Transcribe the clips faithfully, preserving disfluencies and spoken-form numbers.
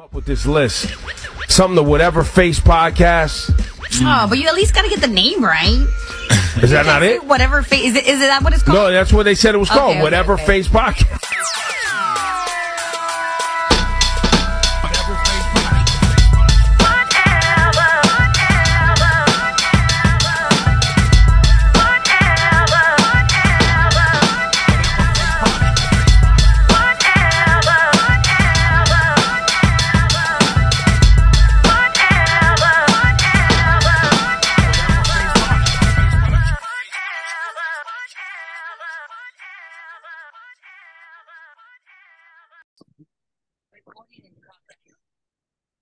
up with this list. Something to Whatever Face Podcast. Oh, but you at least got to get the name right. Is that not it? Whatever Face. Is, is that what it's called? No, that's what they said it was okay, called. Okay, Whatever okay. Face Podcast.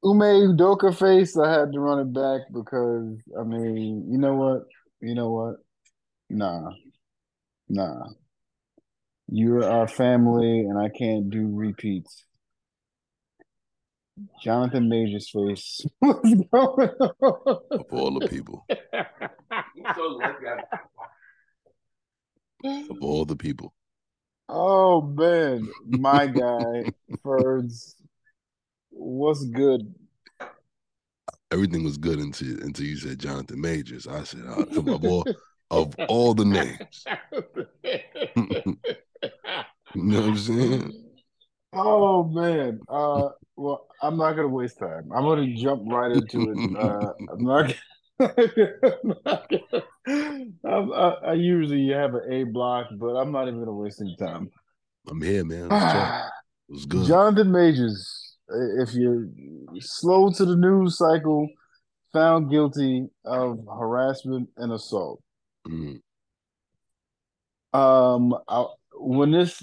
Ume Doka face, I had to run it back because, I mean, you know what? You know what? Nah. Nah. You're our family, and I can't do repeats. Jonathan Majors face. What's going on? Of all the people. Of all the people. Oh, man. My guy, Ferds. What's good? Everything was good until until you said Jonathan Majors. I said, oh, of, all, of all the names. You know what I'm saying? Oh, man. Uh, well, I'm not going to waste time. I'm going to jump right into it. Uh, I'm not going to. I usually have an A block, but I'm not even going to waste any time. I'm here, man. It was good. Jonathan Majors. If you're slow to the news cycle, found guilty of harassment and assault. Mm. Um, I, when this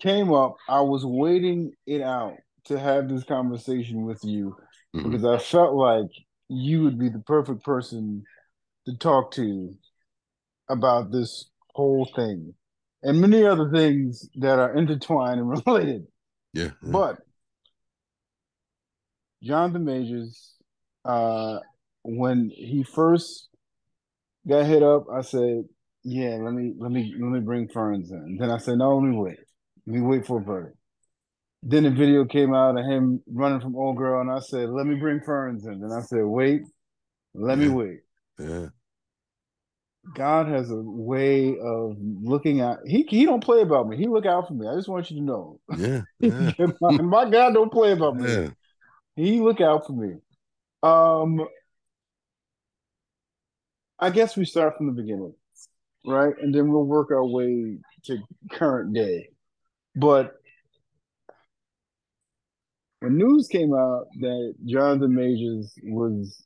came up, I was waiting it out to have this conversation with you mm. because I felt like you would be the perfect person to talk to about this whole thing and many other things that are intertwined and related. Yeah, yeah. But Jonathan Majors, uh, when he first got hit up, I said, "Yeah, let me let me let me bring Ferns in." Then I said, "No, let me wait. Let me wait for a verdict." Then the video came out of him running from old girl, and I said, "Let me bring Ferns in." Then I said, "Wait, let yeah. me wait." Yeah. God has a way of looking out. He he don't play about me. He look out for me. I just want you to know. Yeah. yeah. my, my God don't play about me. Yeah. He look out for me. Um, I guess we start from the beginning, right? And then we'll work our way to current day. But when news came out that Jonathan Majors was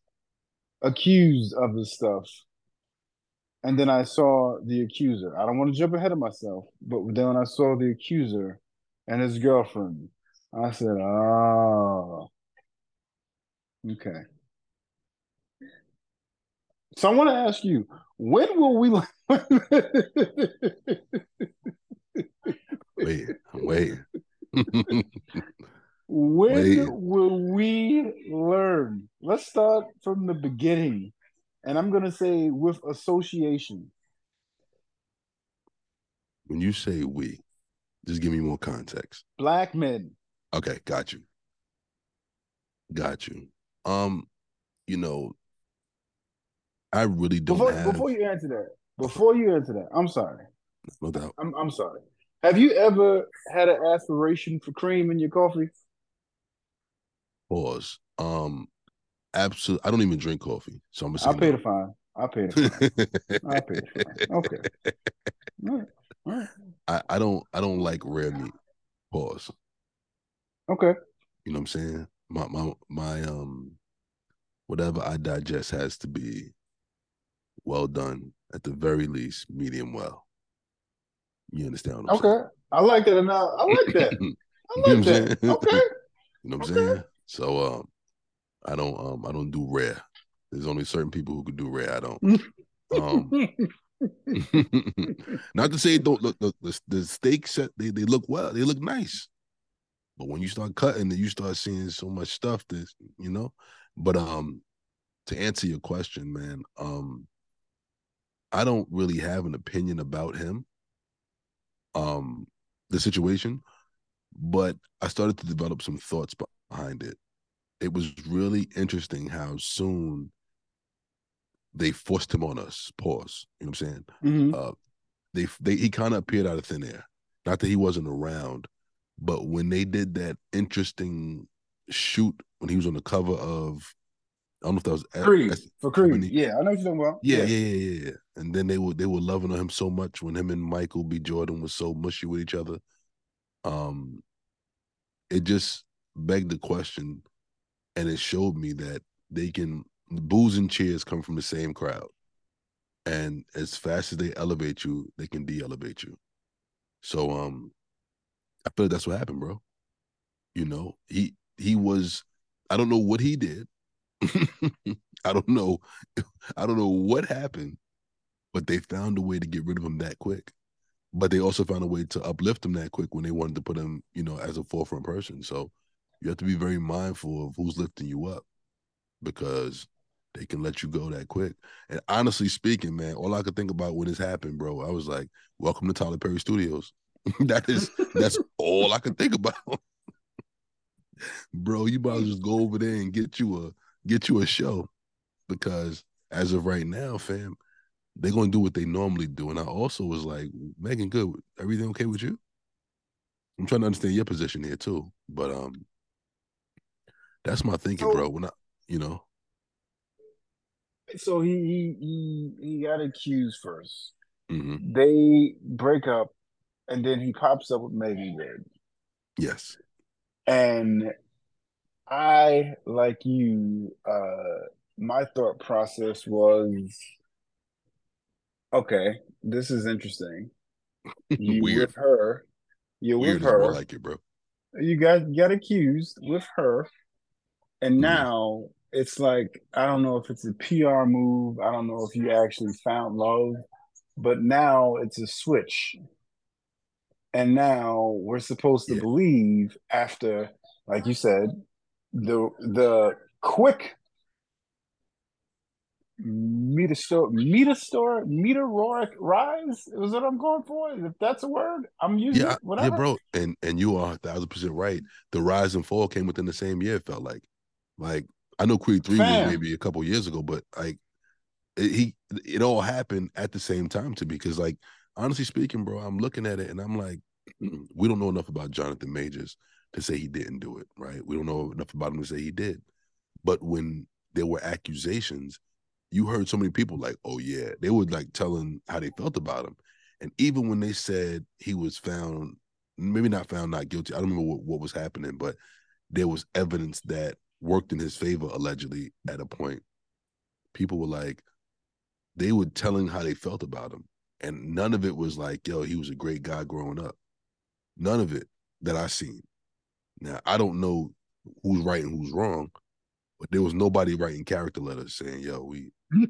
accused of this stuff, and then I saw the accuser. I don't want to jump ahead of myself, but then when I saw the accuser and his girlfriend, I said, oh... Okay. So I want to ask you, when will we... wait, wait. when wait. will we learn? Let's start from the beginning. And I'm going to say with association. When you say we, just give me more context. Black men. Okay, got you. Got you. Um, you know, I really don't. Before, have... before you answer that, before you answer that, I'm sorry. No doubt. I'm I'm sorry. Have you ever had an aspiration for cream in your coffee? Pause. Um, absolutely. I don't even drink coffee, so I'm gonna. I paid a fine. I paid a fine. I paid a fine. Okay. All right. All right. I I don't I don't like rare meat. Pause. Okay. You know what I'm saying? My my my um, whatever I digest has to be well done, at the very least, medium well. You understand? What I'm okay, saying? I like that. And I, I like that. I like that. Okay, you know what I'm okay. saying? So um, I don't um, I don't do rare. There's only certain people who could do rare. I don't. um, not to say don't look the the, the steaks set. They they look well. They look nice. But when you start cutting, then you start seeing so much stuff that, you know. But um, to answer your question, man, um, I don't really have an opinion about him, um, the situation. But I started to develop some thoughts behind it. it was really interesting how soon they forced him on us. Pause. You know what I'm saying? Mm-hmm. Uh, they they he kind of appeared out of thin air. Not that he wasn't around, but when they did that interesting shoot when he was on the cover of, I don't know if that was Creed, S- for Creed. He, yeah, I know what you're talking about. Yeah, yeah, yeah, yeah, yeah. And then they were they were loving on him so much when him and Michael B. Jordan was so mushy with each other. Um, it just begged the question, and it showed me that they can boos and cheers come from the same crowd, and as fast as they elevate you, they can de-elevate you. So, um, I feel like that's what happened, bro. You know, he he was. I don't know what he did. I don't know. I don't know what happened, but they found a way to get rid of him that quick. But they also found a way to uplift him that quick when they wanted to put him, you know, as a forefront person. So you have to be very mindful of who's lifting you up, because they can let you go that quick. And honestly speaking, man, all I could think about when this happened, bro, I was like, welcome to Tyler Perry Studios. that is, that's all I could think about. Bro, you about to just go over there and get you a, get you a show, because as of right now, fam, they're going to do what they normally do. And I also was like, Megan Good, everything okay with you? I'm trying to understand your position here too. But um, that's my thinking, so, bro. When I, you know. So he he he, he got accused first. Mm-hmm. They break up, and then he pops up with Megan Good. Yes. And I, like you, uh, my thought process was, okay, this is interesting. You Weird. with her. You're Weird with her. More like it, bro. You got you got accused with her. And mm. now it's like, I don't know if it's a P R move. I don't know if you actually found love. But now it's a switch. And now we're supposed to yeah. believe after, like you said, the the quick meter store, meter store, meteoric rise is what I'm going for. If that's a word, I'm using yeah, it, whatever. Yeah, bro, and and you are a thousand percent right. The rise and fall came within the same year. It felt like, like I know Creed three Fam. was maybe a couple years ago, but like it, he, it all happened at the same time to me. Because like honestly speaking, bro, I'm looking at it and I'm like, we don't know enough about Jonathan Majors to say he didn't do it, right? We don't know enough about him to say he did. But when there were accusations, you heard so many people like, oh, yeah. They were like telling how they felt about him. And even when they said he was found, maybe not found not guilty, I don't remember what, what was happening, but there was evidence that worked in his favor, allegedly, at a point. People were like, they were telling how they felt about him. And none of it was like, yo, he was a great guy growing up. None of it that I seen. Now, I don't know who's right and who's wrong, but there was nobody writing character letters saying, yo, we... You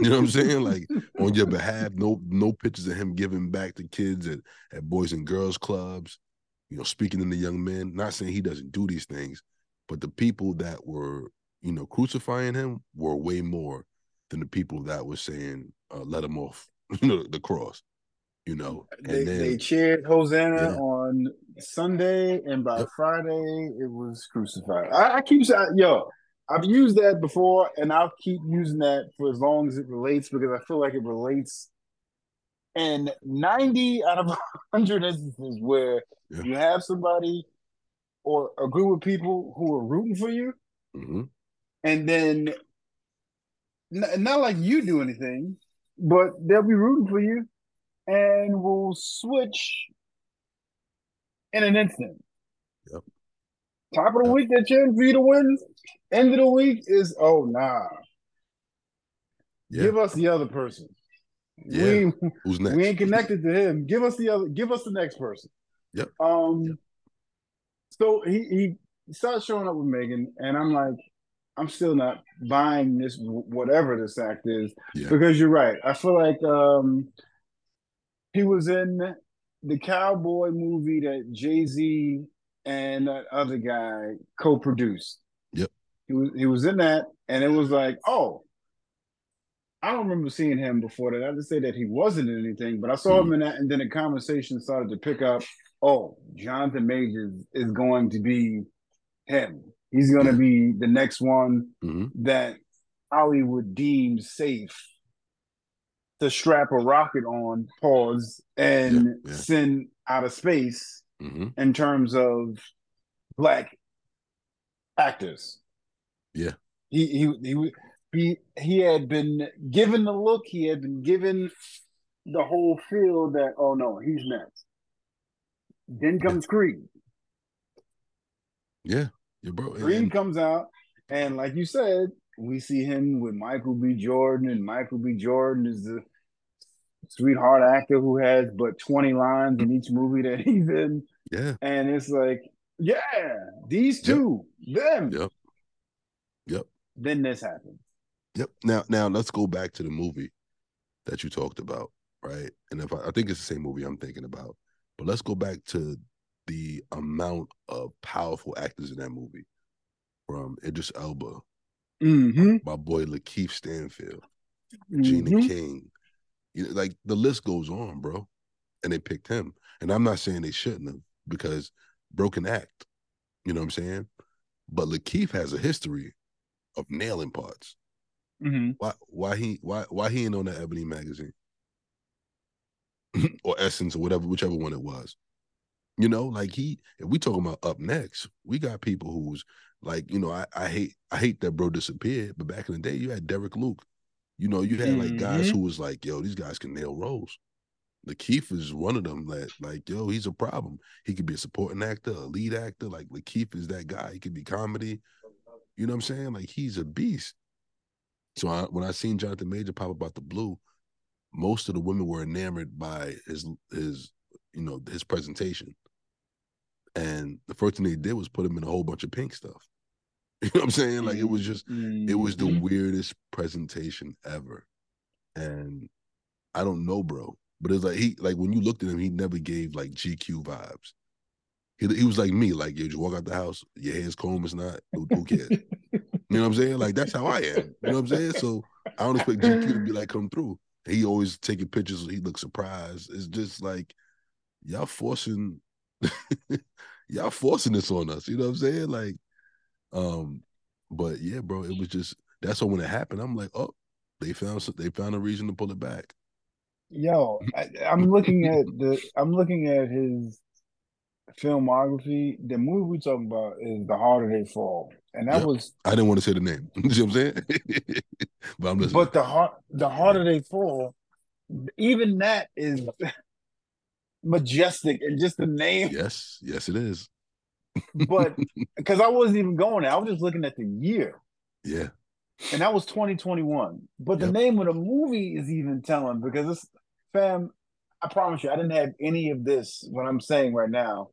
know what I'm saying? Like, on your behalf, no no pictures of him giving back to kids at, at Boys and Girls Clubs, you know, speaking to the young men. Not saying he doesn't do these things, but the people that were, you know, crucifying him were way more than the people that were saying, uh, let him off, you know, the cross. You know, and they, then, they cheered Hosanna yeah. on Sunday, and by yep. Friday it was crucified. I, I keep saying, yo, I've used that before, and I'll keep using that for as long as it relates, because I feel like it relates in ninety out of one hundred instances where yeah. you have somebody or a group of people who are rooting for you, mm-hmm. and then n- not like you do anything, but they'll be rooting for you. And we'll switch in an instant. Yep. Top of the yep. week, they're cheering for you to win. End of the week is, oh, nah. Yep. Give us the other person. Yeah. We, Who's next? We ain't connected to him. Give us the other. Give us the next person. Yep. Um. Yep. So he he starts showing up with Megan, and I'm like, I'm still not buying this, whatever this act is, yeah. because you're right. I feel like um. he was in the cowboy movie that Jay-Z and that other guy co-produced. Yep. He was he was in that, and it was like, oh, I don't remember seeing him before that. I didn't say that he wasn't in anything, but I saw mm-hmm. him in that, and then the conversation started to pick up, oh, Jonathan Majors is going to be him. He's going to be the next one mm-hmm. that Hollywood deems safe to strap a rocket on, pause, and yeah, yeah. send out of space mm-hmm. in terms of black actors. Yeah. He, he he he he had been given the look, he had been given the whole feel that, oh no, he's next. Then comes Creed. Yeah. Your bro, Creed and- comes out, and like you said, we see him with Michael B. Jordan, and Michael B. Jordan is the sweetheart actor who has but twenty lines in each movie that he's in. Yeah. And it's like, yeah, these two, yep. them. Yep. Yep. Then this happens. Yep. Now, now let's go back to the movie that you talked about, right? And if I, I think it's the same movie I'm thinking about, but let's go back to the amount of powerful actors in that movie, from Idris Elba, mm-hmm. my boy Lakeith Stanfield, Regina mm-hmm. King, you know, like the list goes on, bro. And they picked him, and I'm not saying they shouldn't have, because broken act, you know what I'm saying? But Lakeith has a history of nailing parts. Mm-hmm. Why? Why he? Why? Why he ain't on that Ebony magazine or Essence or whatever, whichever one it was? You know, like he. If we talking about up next, we got people who's like, you know, I, I hate I hate that bro disappeared. But back in the day, you had Derek Luke. You know, you had mm-hmm. like guys who was like, yo, these guys can nail roles. Lakeith is one of them that, like, yo, he's a problem. He could be a supporting actor, a lead actor. Like Lakeith is that guy. He could be comedy. You know what I'm saying? Like, he's a beast. So I, when I seen Jonathan Majors pop up out the blue, most of the women were enamored by his his you know his presentation. And the first thing they did was put him in a whole bunch of pink stuff. You know what I'm saying? Like, it was just, it was the weirdest presentation ever. And I don't know, bro. But it's like, he, like when you looked at him, he never gave like G Q vibes. He, he was like me, like, you just walk out the house, your hair's combed, it's not, who, who cares? You know what I'm saying? Like, that's how I am. You know what I'm saying? So I don't expect G Q to be like, come through. He always taking pictures, he looks surprised. It's just like, y'all forcing, y'all forcing this on us. You know what I'm saying? Like, um, but yeah, bro, it was just, that's when it happened. I'm like, oh, they found they found a reason to pull it back. Yo, I, I'm looking at the I'm looking at his filmography. The movie we're talking about is The Harder They Fall, and that yeah. was I didn't want to say the name. You know what I'm saying? But I'm listening. But the hard the harder they fall, even that is majestic, and just the name. Yes, yes, it is. But because I wasn't even going there, I was just looking at the year. Yeah. And that was twenty twenty-one. But the yep. name of the movie is even telling, because it's, fam, I promise you, I didn't have any of this, what I'm saying right now,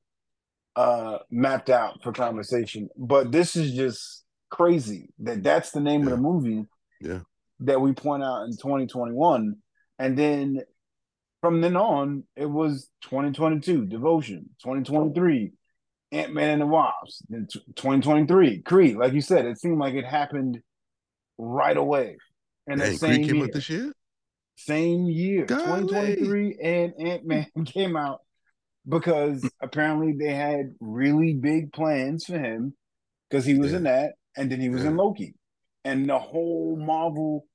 uh, mapped out for conversation. But this is just crazy that that's the name yeah. of the movie yeah. that we point out in twenty twenty-one. And then from then on, it was twenty twenty-two, Devotion, twenty twenty-three, Ant-Man and the Wasp, then twenty twenty-three, Creed. Like you said, it seemed like it happened right away, and the same Creed came year. Out this year, same year, twenty twenty three, and Ant Man came out because apparently they had really big plans for him, because he was yeah. in that, and then he was yeah. in Loki, and the whole Marvel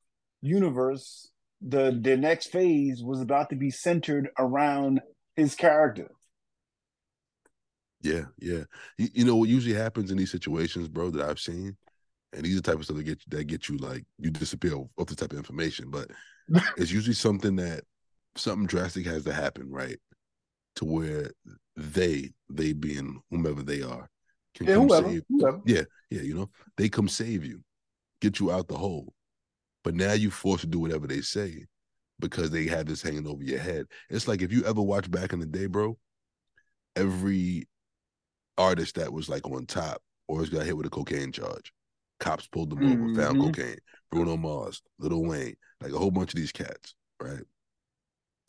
universe. The the next phase was about to be centered around his character. Yeah, yeah. You, you know what usually happens in these situations, bro, that I've seen. And these are the type of stuff that get that get you, like, you disappear off the type of information. But it's usually something that, something drastic has to happen, right? To where they, they being whomever they are, can yeah, come whoever, save whoever. Yeah, yeah, you know? They come save you, get you out the hole. But now you're forced to do whatever they say because they have this hanging over your head. It's like, if you ever watch back in the day, bro, every artist that was, like, on top always got hit with a cocaine charge. Cops pulled them over, mm-hmm. found cocaine. Bruno Mars, Lil Wayne, like a whole bunch of these cats, right?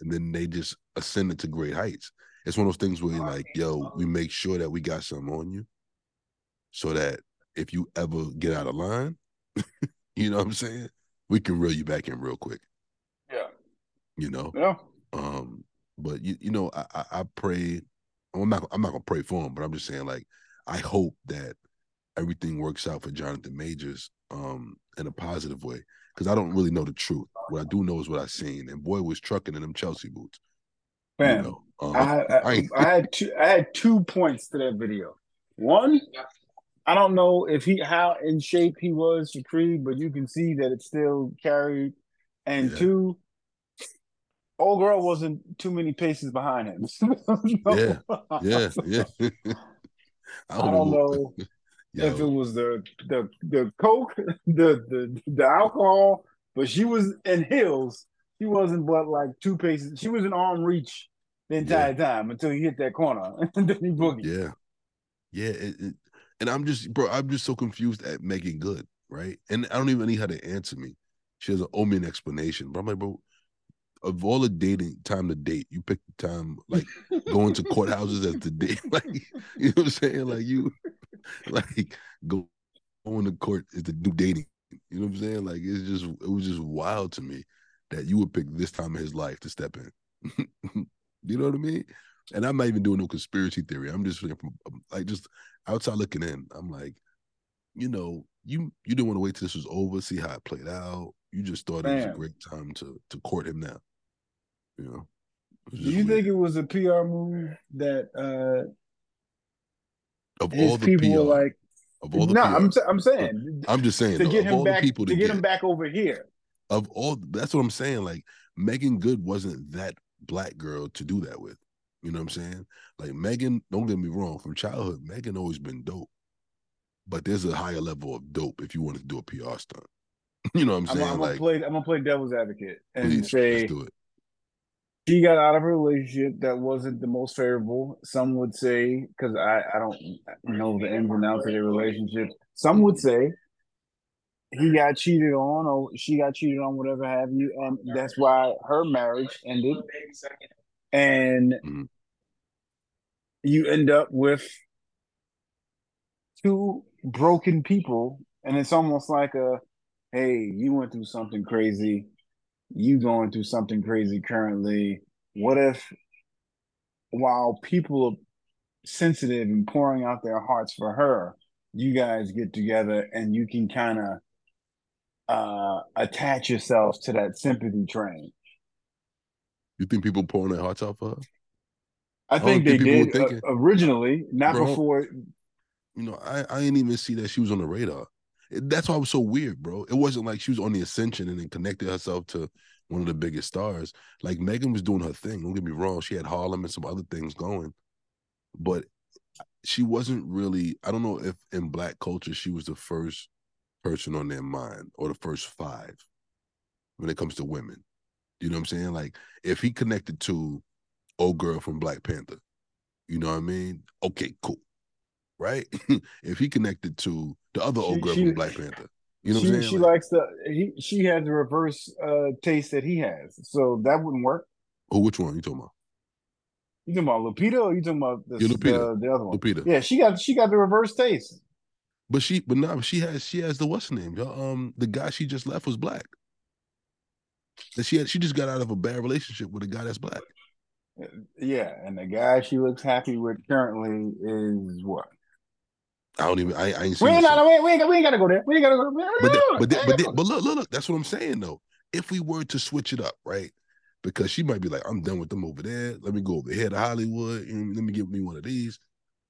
And then they just ascended to great heights. It's one of those things where you're like, yo, we make sure that we got something on you so that if you ever get out of line, you know what I'm saying? We can reel you back in real quick. Yeah. You know? Yeah. Um, but, you, you know, I, I, I pray. I'm not, I'm not going to pray for him, but I'm just saying, like, I hope that everything works out for Jonathan Majors um, in a positive way, because I don't really know the truth. What I do know is what I seen, and boy was trucking in them Chelsea boots. Man, you know, um, I, I, I had two. I had two points to that video. One, I don't know if he how in shape he was for Creed, but you can see that it still carried. And yeah. two, old girl wasn't too many paces behind him. yeah, yeah, yeah. I don't, I don't know, know if it was the the the coke, the the the alcohol, but she was in heels. She wasn't but like two paces. She was in arm reach the entire yeah. time until he hit that corner, and then he boogied. Yeah, yeah. It, it, and I'm just, bro, I'm just so confused at making good, right? And I don't even need her to answer me. She has an omen explanation, but I'm like, bro, of all the dating time to date, you pick the time like going to courthouses as the date, like you know what I'm saying? Like you, like go going to court is the new dating. You know what I'm saying? Like it's just, it was just wild to me that you would pick this time of his life to step in. You know what I mean? And I'm not even doing no conspiracy theory. I'm just like, just outside looking in. I'm like, you know, you you didn't want to wait till this was over, see how it played out. You just thought Bam. it was a great time to to court him now. You know. Do you weird. think it was a P R move that uh, of all the people P R, were like? Of all the no, P Rs, I'm I'm saying. I'm just saying to though, get him back. To, to get him back over here. Of all, that's what I'm saying. Like Megan Good wasn't that black girl to do that with. You know what I'm saying? Like Megan, don't get me wrong, from childhood, Megan always been dope. But there's a higher level of dope if you wanted to do a P R stunt. You know what I'm saying? I'm, I'm, like, gonna play, I'm gonna play devil's advocate and please, say do it. She got out of a relationship that wasn't the most favorable. Some would say, because I, I don't know the ins and outs of their relationship. Some would say he got cheated on or she got cheated on, whatever have you. And that's why her marriage ended. And mm-hmm. you end up with two broken people. And it's almost like a, hey, you went through something crazy. You going through something crazy currently. What if, while people are sensitive and pouring out their hearts for her, you guys get together and you can kind of uh, attach yourselves to that sympathy train? You think people pouring their hearts out for her? I, I think they think did uh, originally, not bro, before. You know, I, I didn't even see that she was on the radar. That's why it was so weird, bro. It wasn't like she was on the ascension and then connected herself to one of the biggest stars. Like, Megan was doing her thing. Don't get me wrong. She had Harlem and some other things going. But she wasn't really, I don't know if in black culture she was the first person on their mind or the first five when it comes to women. You know what I'm saying? Like, if he connected to old girl from Black Panther, you know what I mean? Okay, cool. Right? If he connected to the other old she, girl she, from Black Panther. You know she, what I'm saying? She like, likes the, he, she had the reverse uh, taste that he has. So that wouldn't work. Oh, which one are you talking about? You talking about Lupita or you talking about the, Lupita. the, the other one? Lupita. Yeah, she got she got the reverse taste. But she, but no, she has, she has the, what's the name? Um, the guy she just left was black. And she had, she just got out of a bad relationship with a guy that's black. Yeah, and the guy she looks happy with currently is what? I don't even. I, I ain't. We ain't, not, we, ain't, we, ain't, we ain't gotta go there. We ain't gotta go there. But that, but that, but, that, but look, look, look. That's what I'm saying though. If we were to switch it up, right? Because she might be like, I'm done with them over there. Let me go over here to Hollywood. And let me give me one of these.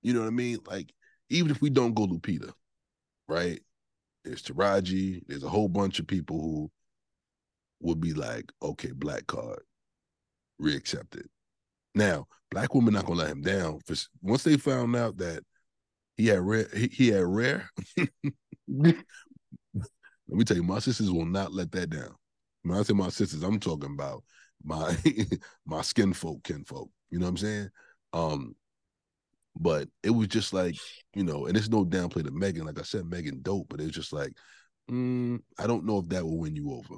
You know what I mean? Like, even if we don't go Lupita, right? There's Taraji. There's a whole bunch of people who would be like, okay, black card, reaccepted. Now, black women not gonna let him down. For, once they found out that. He had rare. He, he had rare. Let me tell you, my sisters will not let that down. When I say my sisters, I'm talking about my my skin folk, kin folk. You know what I'm saying? Um, but it was just like, you know, and it's no downplay to Megan. Like I said, Megan dope, but it's just like, mm, I don't know if that will win you over,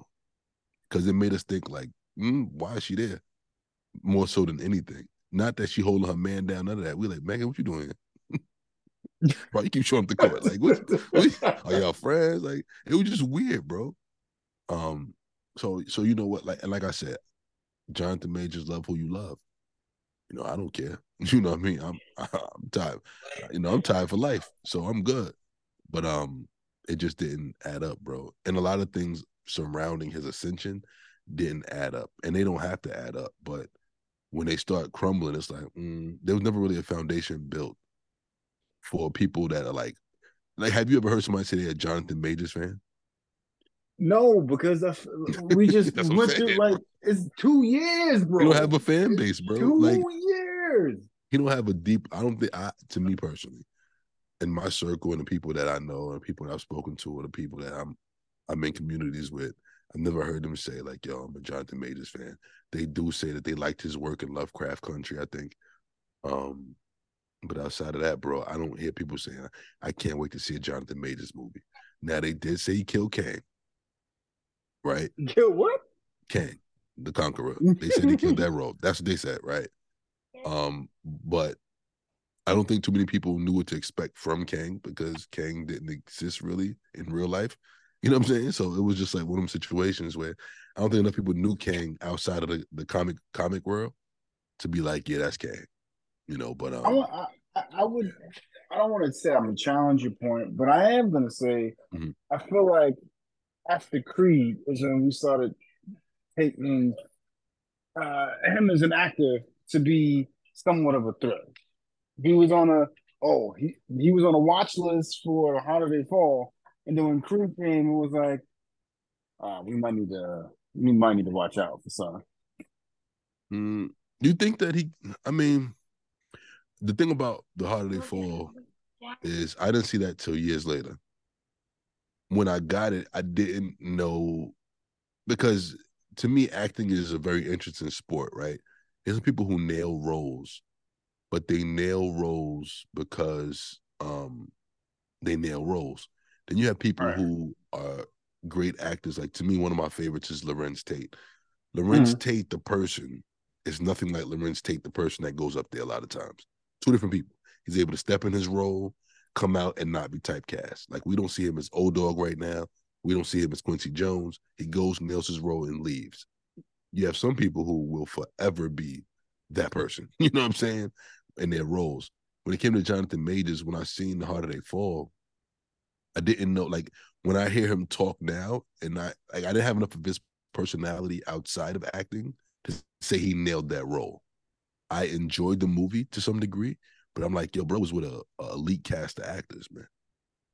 because it made us think like, mm, why is she there? More so than anything, not that she holding her man down. None of that. We like, Megan, what you doing here? Bro, you keep showing up the court. Like, what, what, are y'all friends? Like, it was just weird, bro. Um, so, so you know what? Like, and like I said, Jonathan Majors, love who you love. You know, I don't care. You know what I mean? I'm, I'm tired. You know, I'm tired for life, so I'm good. But um, it just didn't add up, bro. And a lot of things surrounding his ascension didn't add up. And they don't have to add up. But when they start crumbling, it's like, mm, there was never really a foundation built for people that are like, like, have you ever heard somebody say they're a Jonathan Majors fan? No, because I, we just went through, like, it's two years, bro. You don't have a fan base, bro. Two like, years. You don't have a deep, I don't think, I, to me personally, in my circle and the people that I know and people that I've spoken to or the people that I'm I'm in communities with, I've never heard them say, like, yo, I'm a Jonathan Majors fan. They do say that they liked his work in Lovecraft Country, I think. Um, but outside of that, bro, I don't hear people saying, I can't wait to see a Jonathan Majors movie. Now, they did say he killed Kang. Right? Killed what? Kang, the Conqueror. They said he killed that role. That's what they said, right? Um, but I don't think too many people knew what to expect from Kang because Kang didn't exist really in real life. You know what I'm saying? So it was just like one of them situations where I don't think enough people knew Kang outside of the, the comic comic world to be like, yeah, that's Kang. You know, but um, I, I, I would, yeah. I don't want to say I'm gonna challenge your point, but I am gonna say mm-hmm. I feel like after Creed is when we started taking uh, him as an actor to be somewhat of a threat. He was on a oh he, he was on a watch list for The Harder They Fall, and then when Creed came, it was like, ah, we might need to we might need to watch out for something. Mm, you think that he? I mean, the thing about The Harder They Fall is I didn't see that till years later. When I got it, I didn't know, because to me, acting is a very interesting sport, right? There's people who nail roles, but they nail roles because um, they nail roles. Then you have people right. who are great actors. Like, to me, one of my favorites is Lorenz Tate. Lorenz mm-hmm. Tate, the person, is nothing like Lorenz Tate, the person that goes up there a lot of times. Two different people. He's able to step in his role, come out and not be typecast. Like, we don't see him as Old Dog right now. We don't see him as Quincy Jones. He goes, nails his role, and leaves. You have some people who will forever be that person. You know what I'm saying? In their roles. When it came to Jonathan Majors, when I seen The Harder They Fall, I didn't know, like, when I hear him talk now, and I, like, I didn't have enough of his personality outside of acting to say he nailed that role. I enjoyed the movie to some degree, but I'm like, yo, bro, was with a, a elite cast of actors, man.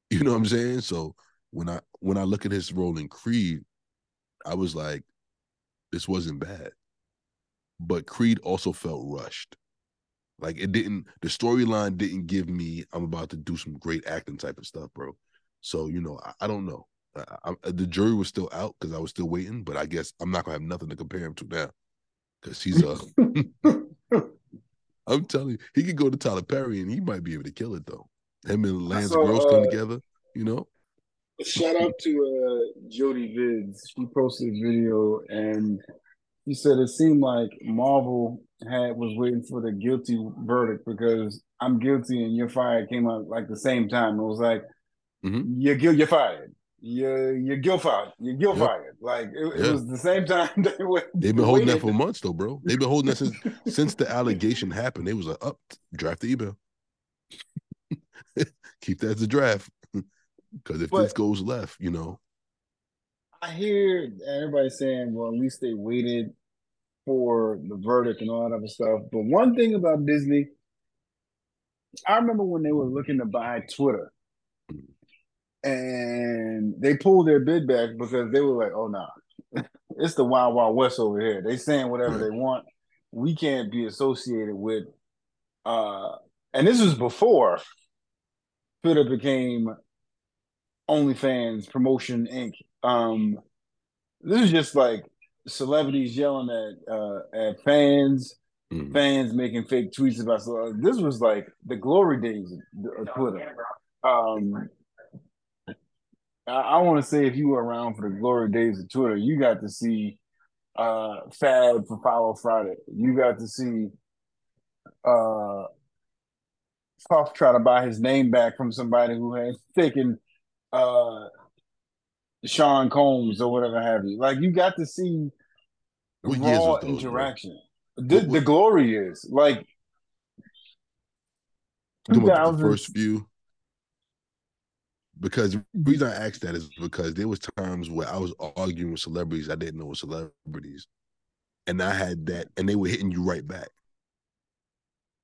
You know what I'm saying? So when I when I look at his role in Creed, I was like, this wasn't bad. But Creed also felt rushed. Like, it didn't, the storyline didn't give me, I'm about to do some great acting type of stuff, bro. So, you know, I, I don't know. I, I, the jury was still out because I was still waiting, but I guess I'm not going to have nothing to compare him to now because he's a... I'm telling you, he could go to Tyler Perry and he might be able to kill it, though. Him and Lance saw, Gross come uh, together, you know? Shout out to uh, Jody Vids. She posted a video and she said it seemed like Marvel had was waiting for the guilty verdict because I'm guilty and you're fired came out like the same time. It was like, mm-hmm. you're, guilt, you're fired. You're, you're guilt fired. You're guilt yep. fired. Like, it, yeah. it was the same time. They were, They've been holding waiting. that for months, though, bro. They've been holding that since since the allegation happened. They was like, up, oh, draft the email. Keep that as a draft. Because if but this goes left, you know. I hear everybody saying, well, at least they waited for the verdict and all that other stuff. But one thing about Disney, I remember when they were looking to buy Twitter. And they pulled their bid back because they were like, oh, no, nah. It's the Wild Wild West over here. They saying whatever right. they want. We can't be associated with. Uh, and this was before Twitter became OnlyFans Promotion Incorporated. Um, this is just like celebrities yelling at uh, at fans, mm. fans making fake tweets about celebrities. This was like the glory days of, of Twitter. Um I want to say if you were around for the glory days of Twitter, you got to see uh, Fab for Follow Friday. You got to see uh, Puff try to buy his name back from somebody who had taken uh, Sean Combs or whatever have you. Like, you got to see what raw those, interaction. What, what, the, the glory years. Like, the first few. Because the reason I asked that is because there was times where I was arguing with celebrities I didn't know were celebrities, and I had that, and they were hitting you right back.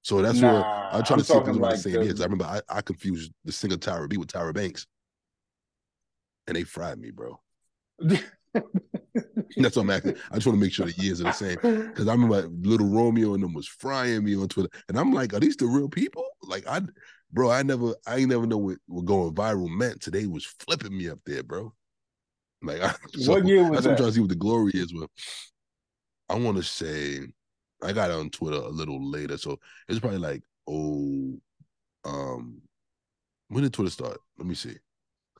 So that's nah, where I try to see what I'm saying is. I remember I, I confused the singer Tyra B with Tyra Banks, and they fried me, bro. That's what I'm asking. I just want to make sure the years are the same, because I remember Little Romeo and them was frying me on Twitter, and I'm like, are these the real people? Like I, bro, I never, I ain't never know what, what going viral meant. Today was flipping me up there, bro. Like, I, so what year was that? I'm trying to see what the glory is with. I want to say I got on Twitter a little later, so it's probably like oh, um, when did Twitter start? Let me see.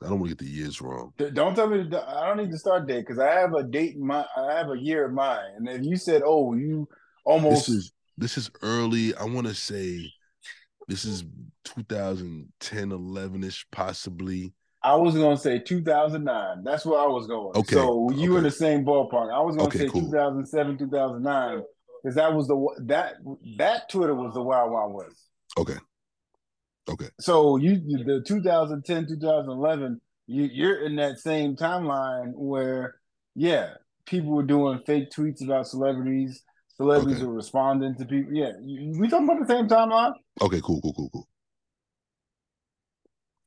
I don't want to get the years wrong. Don't tell me. To, I don't need the start date because I have a date in my, I have a year in mine. And if you said, "Oh, you almost," this is this is early. I want to say this is twenty ten, eleven ish, possibly. I was gonna say two thousand nine. That's where I was going. Okay. So you okay. in the same ballpark. I was gonna okay, say cool. two thousand seven, two thousand nine, because that was the that that Twitter was the Wild Wild West. Okay. Okay. So you the two thousand ten, two thousand eleven, you, you're in that same timeline where, yeah, people were doing fake tweets about celebrities. Celebrities okay. were responding to people. Yeah, we talking about the same timeline. Okay. Cool. Cool. Cool. Cool.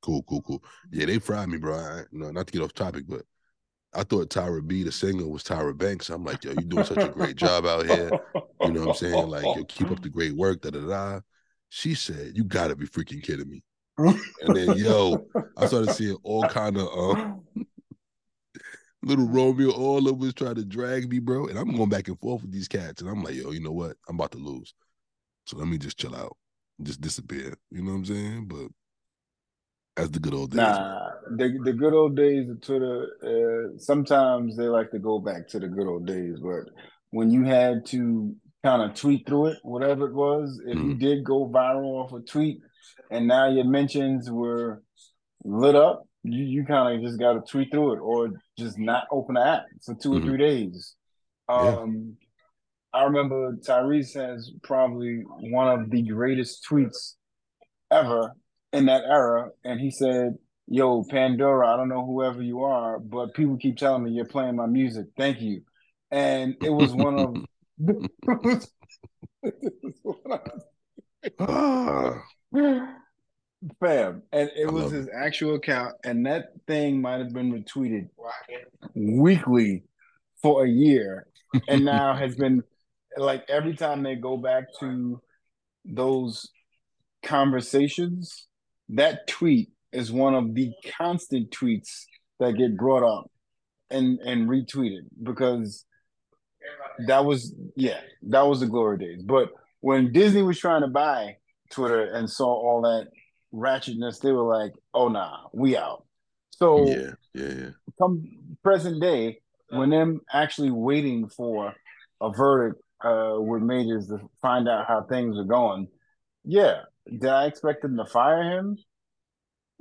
Cool. Cool. Cool. Yeah, they fried me, bro. I, no, not to get off topic, but I thought Tyra B, the singer, was Tyra Banks. I'm like, yo, you doing such a great job out here. You know what I'm saying? Like, yo, keep up the great work. Da da da. She said, "You gotta be freaking kidding me!" And then, yo, I started seeing all kind of um, Little Romeo, all of us trying to drag me, bro. And I'm going back and forth with these cats, and I'm like, "Yo, you know what? I'm about to lose, so let me just chill out, just disappear." You know what I'm saying? But that's the good old days. Nah, the the good old days of Twitter. Uh, sometimes they like to go back to the good old days, but when you had to kind of tweet through it, whatever it was. If mm-hmm. you did go viral off a tweet and now your mentions were lit up, you, you kind of just got to tweet through it or just not open the app for two mm-hmm. or three days. Um, yeah. I remember Tyrese has probably one of the greatest tweets ever in that era. And he said, yo, Pandora, I don't know whoever you are, but people keep telling me you're playing my music. Thank you. And it was one of... Bam. And it I was his it. actual account, and that thing might have been retweeted weekly for a year, and now has been like every time they go back to those conversations, that tweet is one of the constant tweets that get brought up and and retweeted because That was, yeah, that was the glory days. But when Disney was trying to buy Twitter and saw all that ratchetness, they were like, oh, nah, we out. So yeah, yeah, yeah. Come present day, when them actually waiting for a verdict uh, with Majors to find out how things are going, yeah, did I expect them to fire him?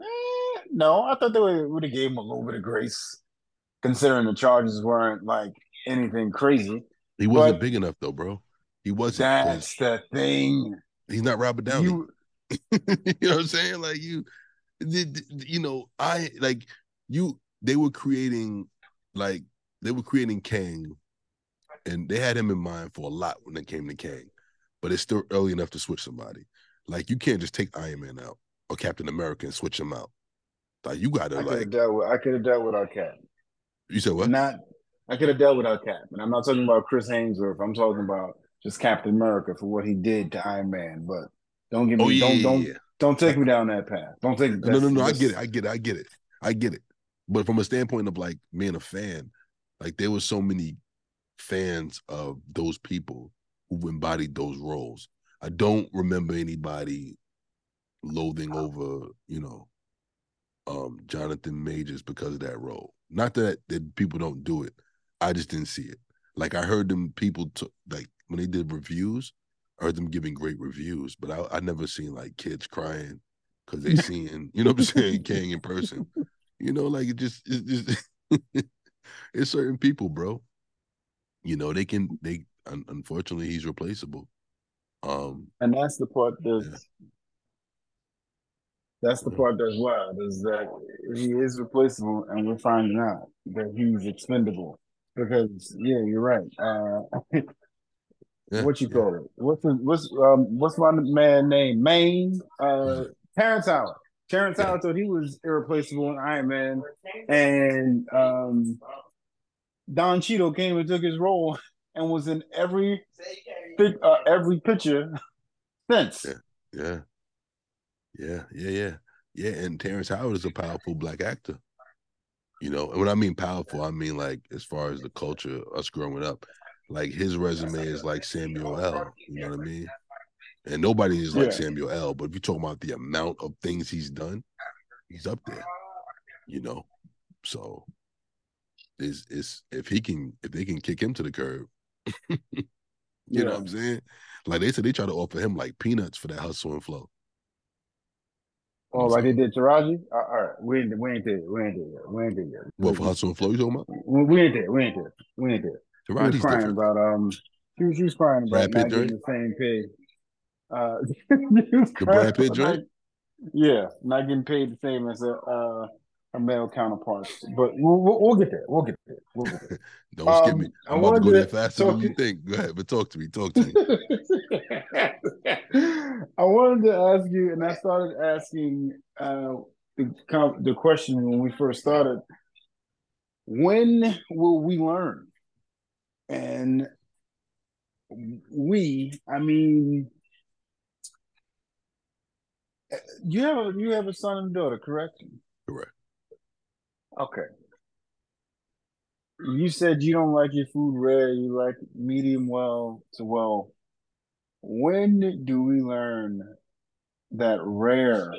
Eh, no, I thought they would have gave him a little bit of grace, considering the charges weren't like anything crazy. He wasn't but big enough though, bro. He wasn't. That's the thing. He's not Robert Downey. You, you know what I'm saying? Like you, you know, I like you. They were creating, like they were creating Kang, and they had him in mind for a lot when it came to Kang. But it's still early enough to switch somebody. Like you can't just take Iron Man out or Captain America and switch him out. Like you gotta I like. With, I could have dealt with our cat. You said what? Not. I could have dealt with our Cap. And I'm not talking about Chris Hemsworth. I'm talking about just Captain America for what he did to Iron Man. But don't give me oh, yeah, don't don't yeah. don't take me down that path. Don't take me No, no, no. Just... I get it. I get it. I get it. I get it. But from a standpoint of like being a fan, like there were so many fans of those people who embodied those roles. I don't remember anybody loathing over, you know, um, Jonathan Majors because of that role. Not that, that people don't do it. I just didn't see it. Like I heard them people t- like when they did reviews, I heard them giving great reviews, but I I never seen like kids crying because they seeing, you know what I'm saying, Kang in person. You know, like it just it's just it's certain people, bro. You know, they can they un- unfortunately he's replaceable. Um and that's the part that's yeah. That's the part that's wild, is that he is replaceable, and we're finding out that he's expendable. Because yeah, you're right. Uh, yeah, what you call yeah. it? What's his, what's um what's my man name? Maine uh Terrence Howard. Terrence yeah. Howard thought he was irreplaceable in Iron Man, and um Don Cheadle came and took his role and was in every uh, every picture since. Yeah. yeah. Yeah, yeah, yeah, yeah. And Terrence Howard is a powerful black actor. You know, and when I mean powerful, I mean like as far as the culture, us growing up, like his resume is like Samuel L. You know what I mean? And nobody is like yeah. Samuel L. But if you're talking about the amount of things he's done, he's up there. You know, so is is if he can if they can kick him to the curb, you yeah. know what I'm saying? Like they said, they try to offer him like peanuts for that hustle and flow. Oh, like they did Taraji? All right, we ain't, we ain't there, we ain't there, we ain't there. What, for Hustle and Flow you talking about? We ain't there, we ain't there, we ain't there. Taraji's she was crying different. about um, she was, she was crying about not getting the same pay. Uh, the Brad Pitt joint? Yeah, not getting paid the same as a uh, a male counterpart. But we'll, we'll we'll get there, we'll get there, we'll get there. Don't um, skip me. I'm about to go there faster than you think. Go ahead, but talk to me, talk to me. I wanted to ask you, and I started asking uh, the the question when we first started. When will we learn? And we, I mean, you have a, you have a son and daughter, correct? Correct. Okay. You said you don't like your food rare. You like medium well to well. When do we learn that rare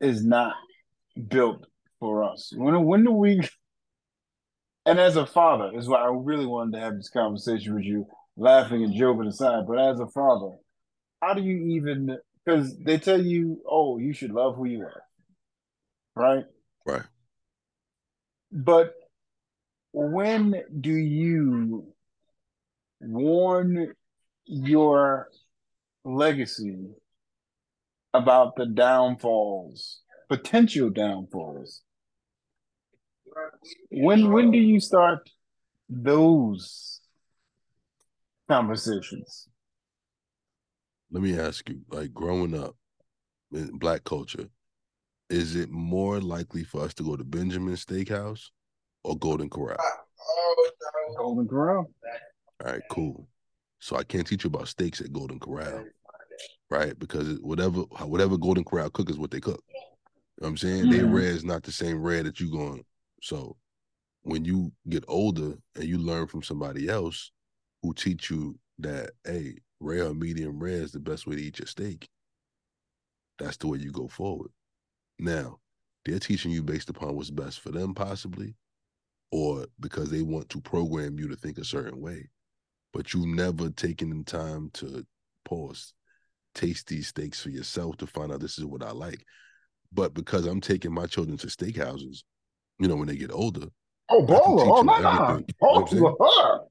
is not built for us? When when do we? And as a father, is why I really wanted to have this conversation with you, laughing and joking aside. But as a father, how do you even? Because they tell you, "Oh, you should love who you are," right? Right. But when do you warn your legacy about the downfalls, potential downfalls? When when do you start those conversations? Let me ask you, like growing up in black culture, is it more likely for us to go to Benjamin's Steakhouse or Golden Corral? Golden Corral. All right, cool. So I can't teach you about steaks at Golden Corral, right? Because whatever whatever Golden Corral cook is what they cook. You know what I'm saying? Mm-hmm. Their rare is not the same rare that you're going. So when you get older and you learn from somebody else who teach you that, hey, rare or medium rare is the best way to eat your steak, that's the way you go forward. Now, they're teaching you based upon what's best for them possibly, or because they want to program you to think a certain way. But you've never taken the time to pause, taste these steaks for yourself to find out this is what I like. But because I'm taking my children to steakhouses, you know, when they get older. Oh, baller. Oh, my God. Oh, you know what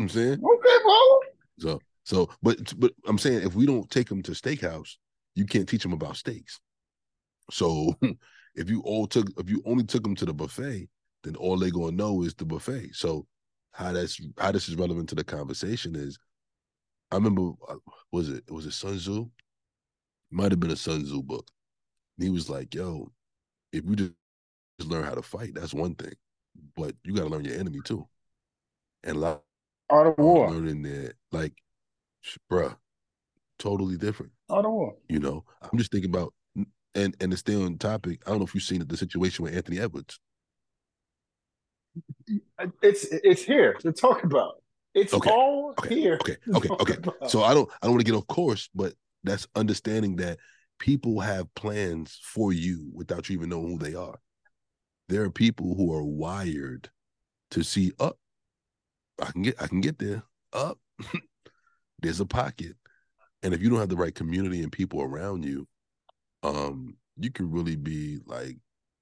I'm saying? Okay, baller. So, so, but, but I'm saying if we don't take them to steakhouse, you can't teach them about steaks. So if you all took, if you only took them to the buffet, then all they're going to know is the buffet. So how that's how this is relevant to the conversation is, I remember was it was it Sun Tzu? Might have been a Sun Tzu book. And he was like, "Yo, if you just learn how to fight, that's one thing, but you got to learn your enemy too." And a lot Art of War learning that, like, bruh, totally different. Art of War. You know, I'm just thinking about and and to stay on topic. I don't know if you've seen the situation with Anthony Edwards. It's it's here to talk about. It's okay. all okay. here. Okay, okay, okay. About. So I don't I don't want to get off course, but that's understanding that people have plans for you without you even knowing who they are. There are people who are wired to see up. Oh, I can get I can get there up. Oh, there's a pocket, and if you don't have the right community and people around you, um, you can really be like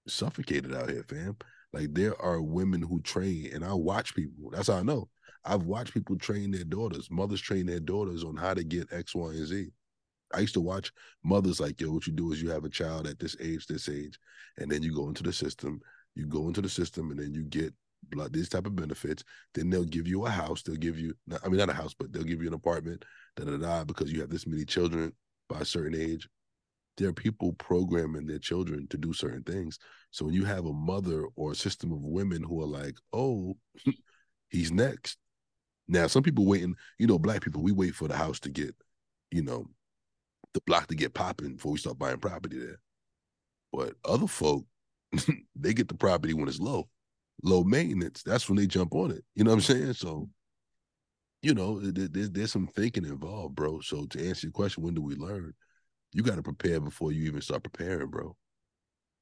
suffocated out here, fam. Like, there are women who train, and I watch people. That's how I know. I've watched people train their daughters. Mothers train their daughters on how to get X, Y, and Z. I used to watch mothers like, yo, what you do is you have a child at this age, this age, and then you go into the system, you go into the system, and then you get blood, these type of benefits. Then they'll give you a house. They'll give you, I mean, not a house, but they'll give you an apartment, da da da, because you have this many children by a certain age. There are people programming their children to do certain things. So when you have a mother or a system of women who are like, oh, he's next. Now, some people waiting, you know, black people, we wait for the house to get, you know, the block to get popping before we start buying property there. But other folk, they get the property when it's low, low maintenance. That's when they jump on it. You know what I'm saying? So, you know, there's, there's some thinking involved, bro. So to answer your question, when do we learn? You got to prepare before you even start preparing, bro.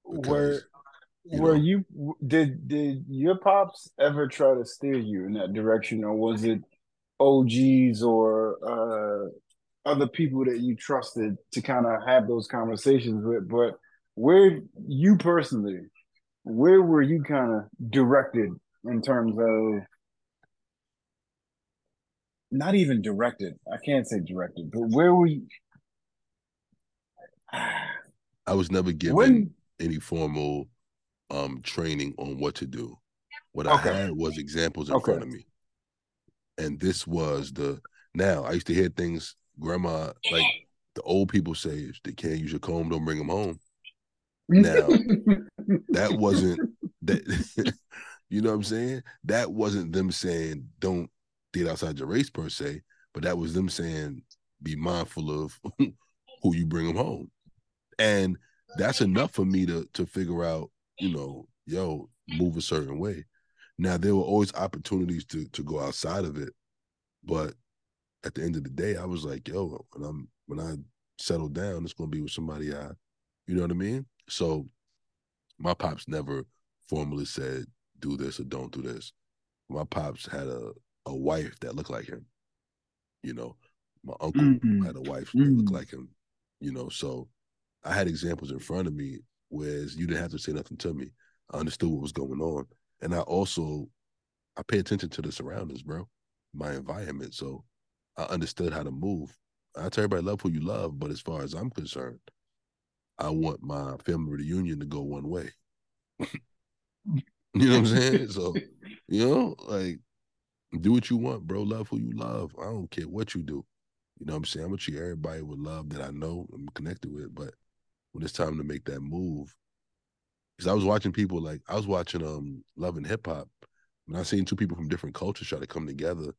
Because, were you were know, you did did your pops ever try to steer you in that direction, or was it O Gs or uh, other people that you trusted to kind of have those conversations with? But where you personally, where were you kind of directed in terms of? Not even directed. I can't say directed, but where were you? I was never given when, any formal um, training on what to do. What okay. I had was examples in okay. front of me. And this was the, now I used to hear things, grandma, like the old people say, if they can't use your comb, don't bring them home. Now, that wasn't, that. You know what I'm saying? That wasn't them saying, don't date outside your race per se, but that was them saying, be mindful of who you bring them home. And that's enough for me to to figure out, you know, yo, move a certain way. Now, there were always opportunities to to go outside of it. But at the end of the day, I was like, yo, when I'm when I settle down, it's going to be with somebody I, you know what I mean? So my pops never formally said, do this or don't do this. My pops had a, a wife that looked like him. You know, my uncle mm-hmm. had a wife mm-hmm. that looked like him, you know, so. I had examples in front of me, whereas you didn't have to say nothing to me. I understood what was going on. And I also, I pay attention to the surroundings, bro, my environment. So I understood how to move. I tell everybody, love who you love, but as far as I'm concerned, I want my family reunion to go one way. You know what I'm saying? So, you know, like, do what you want, bro. Love who you love. I don't care what you do. You know what I'm saying? I'm going to treat everybody with love that I know I'm connected with, but when it's time to make that move, because I was watching people like, I was watching um Love and Hip Hop, and I seen two people from different cultures try to come together,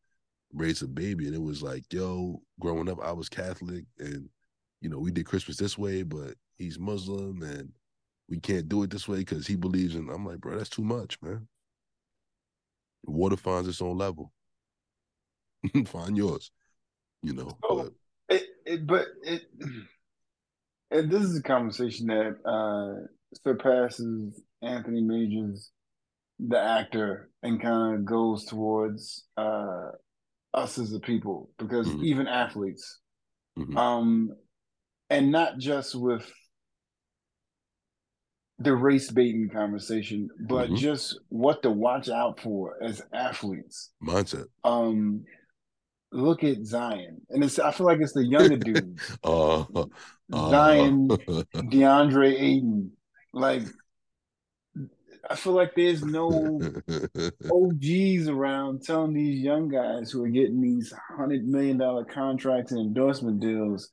raise a baby, and it was like, yo, growing up, I was Catholic, and, you know, we did Christmas this way, but he's Muslim, and we can't do it this way because he believes in, I'm like, bro, that's too much, man. Water finds its own level. Find yours, you know. So but it, it, but it... And this is a conversation that uh, surpasses Anthony Majors, the actor, and kind of goes towards uh, us as a people, because mm-hmm. even athletes, mm-hmm. um, and not just with the race baiting conversation, but mm-hmm. just what to watch out for as athletes. Mindset. Um, Look at Zion, and it's. I feel like it's the younger dudes. uh, uh, Zion, DeAndre Ayton. Like, I feel like there's no O Gs around telling these young guys who are getting these hundred million dollar contracts and endorsement deals.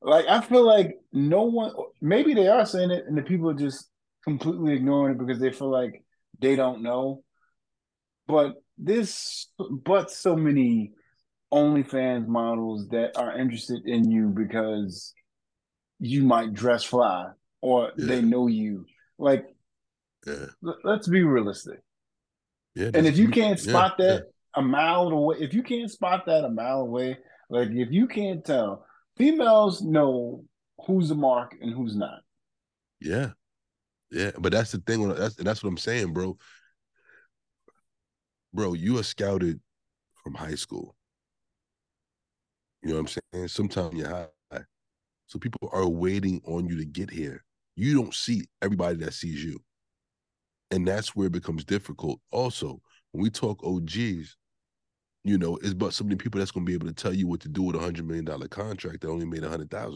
Like, I feel like no one. Maybe they are saying it, and the people are just completely ignoring it because they feel like they don't know. But this, but so many OnlyFans models that are interested in you because you might dress fly, or yeah. they know you. Like, yeah. l- let's be realistic. Yeah, and if you can't spot yeah, that yeah. a mile away, if you can't spot that a mile away, like if you can't tell, females know who's a mark and who's not. Yeah, yeah. But that's the thing. That's that's what I'm saying, bro. Bro, you are scouted from high school. You know what I'm saying? Sometimes you're high. So people are waiting on you to get here. You don't see everybody that sees you. And that's where it becomes difficult. Also, when we talk O Gs, You know, it's about so many people that's going to be able to tell you what to do with a one hundred million dollars contract that only made one hundred thousand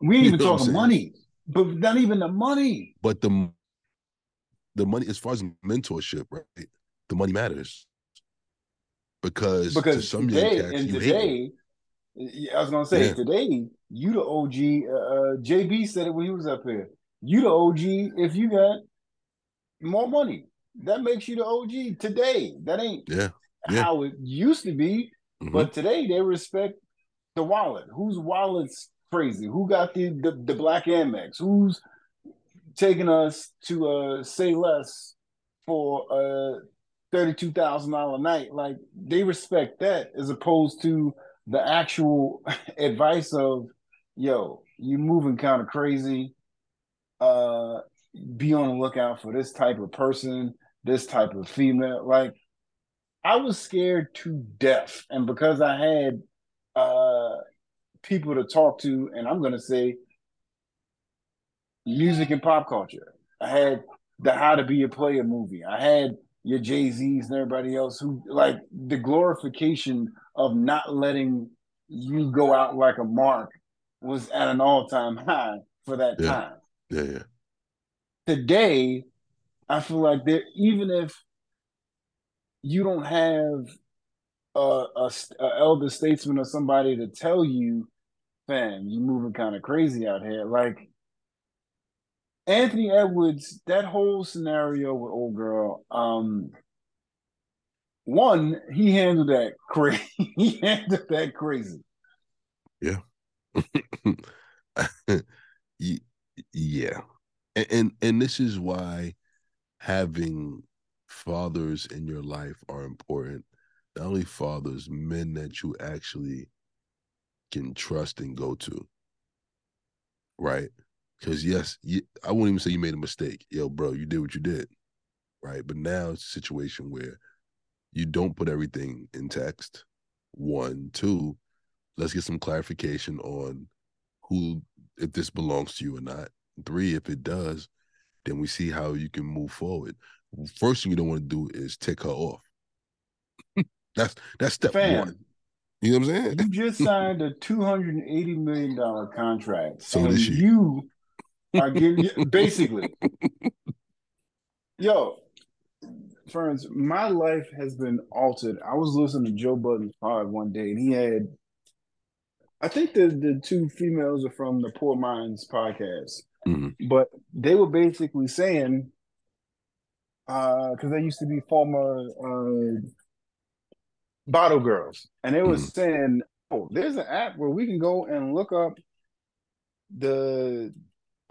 dollars. We ain't even talking money, but not even the money. But the the money, as far as mentorship, right? The money matters. Because, because to some today, young cats, and you today, hate I was going to say, yeah. today, you the O G. Uh, J B said it when he was up here. You the O G if you got more money. That makes you the O G today. That ain't yeah. Yeah. how it used to be, mm-hmm. but today they respect the wallet. Whose wallet's crazy? Who got the the, the black Amex? Who's taking us to uh, Say Less for a thirty-two thousand dollars night? Like, they respect that as opposed to the actual advice of, yo, you moving kind of crazy. Uh, be on the lookout for this type of person, this type of female. Like, I was scared to death. And because I had uh, people to talk to, and I'm going to say music and pop culture. I had the How to Be a Player movie. I had your Jay-Z's and everybody else who, like, the glorification of not letting you go out like a mark was at an all-time high for that yeah. time. Yeah, yeah. Today, I feel like there, even if you don't have a, a, a elder statesman or somebody to tell you, fam, you moving kind of crazy out here. Like, Anthony Edwards, that whole scenario with old girl, um, one, he handled that crazy. he handled that crazy. Yeah. yeah. And, and and this is why having fathers in your life are important. Not only fathers, men that you actually can trust and go to, right? Because yes, you, I won't even say you made a mistake. Yo, bro, you did what you did, right? But now it's a situation where you don't put everything in text. One, two, let's get some clarification on who, if this belongs to you or not. Three, if it does, then we see how you can move forward. First thing you don't want to do is tick her off. that's that's step Fam, one. You know what I'm saying? You just signed a two hundred eighty million dollars contract. So and you are getting basically. Yo, friends, my life has been altered. I was listening to Joe Budden's pod one day, and he had, I think the, the two females are from the Poor Minds podcast. Mm-hmm. But they were basically saying, because uh, they used to be former uh, bottle girls, and they were mm-hmm. saying, "Oh, there's an app where we can go and look up the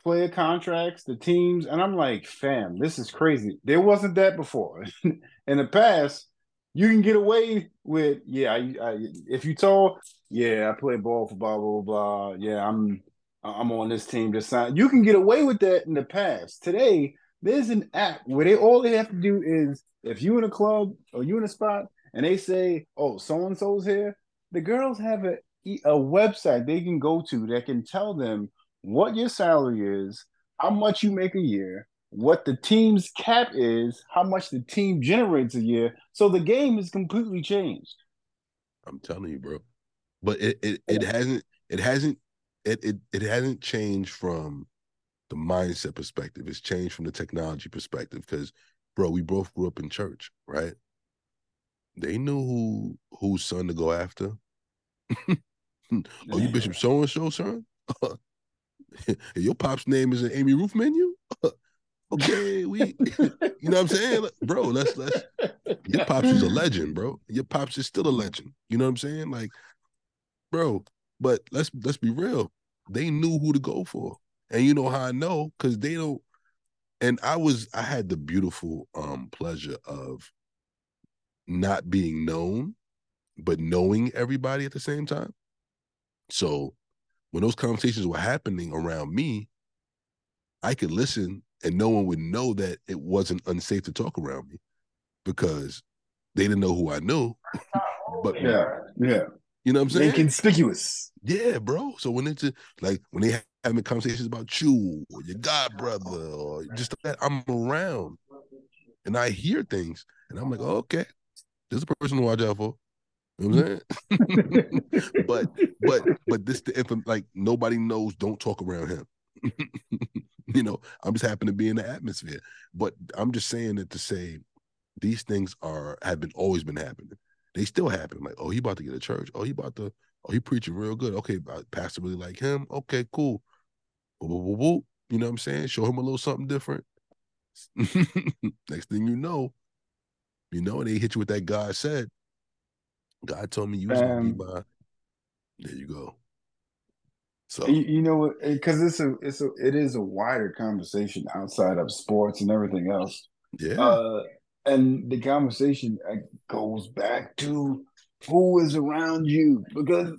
player contracts, the teams." And I'm like, "Fam, this is crazy. There wasn't that before." In the past, you can get away with, yeah, I, I, if you told, yeah, I play ball for blah blah blah. Yeah, I'm. I'm on this team this time. You can get away with that in the past. Today, there's an app where they all they have to do is, if you in a club or you in a spot and they say, oh, so-and-so's here, the girls have a, a website they can go to that can tell them what your salary is, how much you make a year, what the team's cap is, how much the team generates a year. So the game is completely changed. I'm telling you, bro. But it it, it hasn't it hasn't It, it it hasn't changed from the mindset perspective. It's changed from the technology perspective because, bro, we both grew up in church, right? They knew who whose son to go after. Oh, you Bishop so-and-so, son? Your pop's name is an Amy Roof menu? Okay, we, you know what I'm saying? Bro, let's, let's, your pops is a legend, bro. Your pops is still a legend. You know what I'm saying? Like, bro. But let's let's be real. They knew who to go for, and you know how I know because they don't. And I was I had the beautiful um, pleasure of not being known, but knowing everybody at the same time. So when those conversations were happening around me, I could listen, and no one would know that it wasn't unsafe to talk around me because they didn't know who I knew. But yeah, yeah. You know what I'm saying? Inconspicuous. Yeah, bro. So when it's a, like when they having conversations about you or your god brother or just that, I'm around and I hear things and I'm like, oh, okay, This is a person to watch out for. You know what I'm saying? but but but this the infam- like nobody knows. Don't talk around him. You know, I'm just happen to be in the atmosphere. But I'm just saying that to say these things are have been always been happening. They still happen. Like, oh, he about to get a church. Oh, he about to. Oh, he preaching real good. Okay, pastor really like him. Okay, cool. Whoop, whoop, whoop. You know what I'm saying? Show him a little something different. Next thing you know, you know they hit you with that God said. God told me you was um, gonna be my. There you go. So you, you know what? Because it's a, it's a, it is a wider conversation outside of sports and everything else. Yeah. Uh, and the conversation goes back to who is around you, because,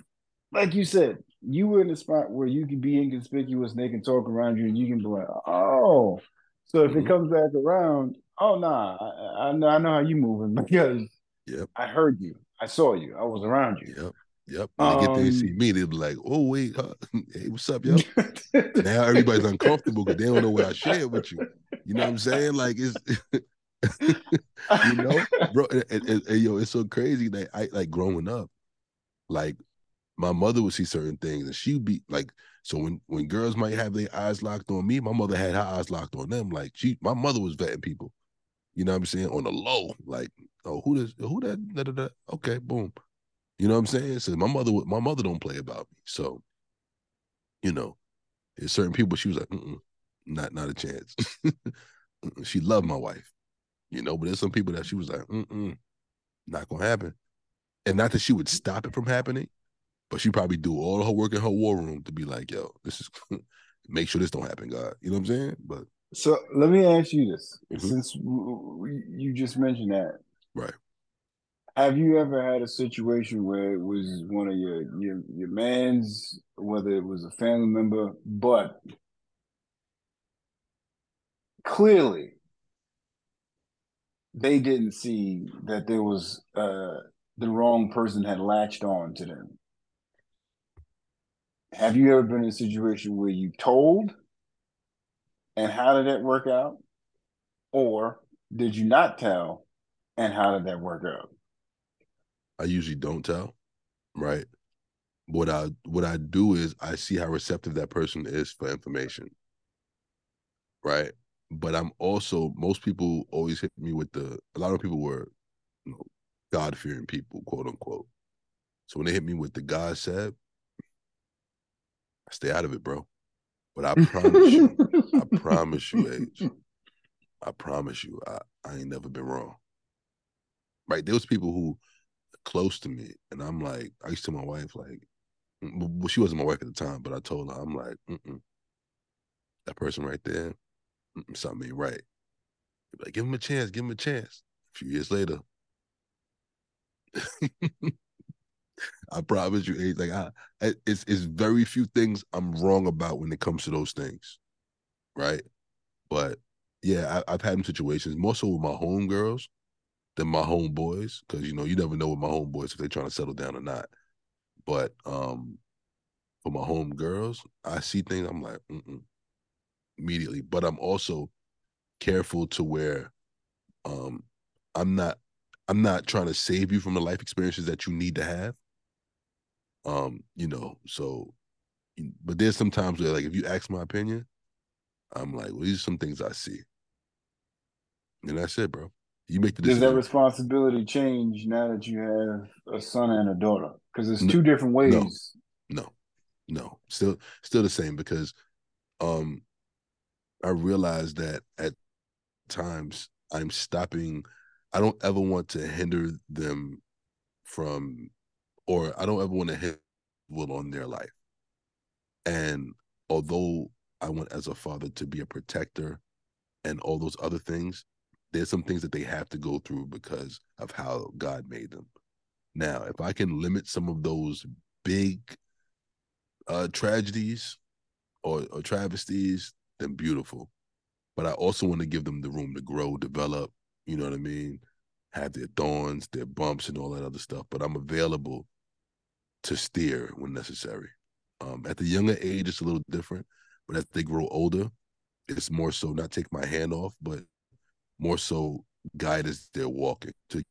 like you said, you were in a spot where you can be inconspicuous. And they can talk around you, and you can be like, "Oh." So if mm-hmm. it comes back around, oh nah, I, I know, I know how you moving because yep. I heard you. I saw you. I was around you. Yep. Yep. When um, they get there and see me, they'll be like, oh, wait. Huh? Hey, what's up, yo? Now everybody's uncomfortable because they don't know what I shared with you. You know what I'm saying? Like, it's, you know, bro, and, and, and, and, yo, it's so crazy that I, like, growing up, like, my mother would see certain things and she'd be like, so when, when girls might have their eyes locked on me, my mother had her eyes locked on them. Like, she, my mother was vetting people. You know what I'm saying? On the low, like, oh, who does, who that, da, da, da. Okay, boom. You know what I'm saying? So my mother, my mother don't play about me. So, you know, there's certain people, she was like, mm-mm, not, not a chance. She loved my wife, you know, but there's some people that she was like, mm-mm, not going to happen. And not that she would stop it from happening, but she probably do all her work in her war room to be like, yo, this is, make sure this don't happen, God. You know what I'm saying? But. So let me ask you this, mm-hmm. since you just mentioned that. Right. Have you ever had a situation where it was one of your, your, your man's, whether it was a family member, but clearly they didn't see that there was uh, the wrong person had latched on to them? Have you ever been in a situation where you told, and how did that work out? Or did you not tell, and how did that work out? I usually don't tell, right? What I what I do is I see how receptive that person is for information, right? But I'm also, most people always hit me with the, a lot of people were, you know, God-fearing people, quote unquote. So when they hit me with the God said, I stay out of it, bro. But I promise you, I promise you, Age, I promise you, I, I ain't never been wrong. Right? There was people who, close to me, and I'm like, I used to tell my wife, like, well, she wasn't my wife at the time, but I told her, I'm like, mm-mm, that person right there, something ain't right. Like, give him a chance, give him a chance. A few years later, I promise you, Age, like, I, it's it's very few things I'm wrong about when it comes to those things, right? But yeah, I, I've had them situations more so with my homegirls than my homeboys, because, you know, you never know with my homeboys if they're trying to settle down or not. But um, for my homegirls, I see things, I'm like, mm-mm, immediately. But I'm also careful to where um, I'm not I'm not trying to save you from the life experiences that you need to have. Um, you know, so, but there's some times where, like, if you ask my opinion, I'm like, well, these are some things I see. And that's it, bro. You make the decision. Does that responsibility change now that you have a son and a daughter? Because it's no, two different ways. No, no, no. Still, still the same, because um, I realize that at times I'm stopping. I don't ever want to hinder them from, or I don't ever want to hinder will on their life. And although I want as a father to be a protector and all those other things, there's some things that they have to go through because of how God made them. Now, if I can limit some of those big uh, tragedies or, or travesties, then beautiful. But I also want to give them the room to grow, develop, you know what I mean? Have their thorns, their bumps, and all that other stuff. But I'm available to steer when necessary. Um, at the younger age, it's a little different. But as they grow older, it's more so not take my hand off, but more so guide as they're walking. To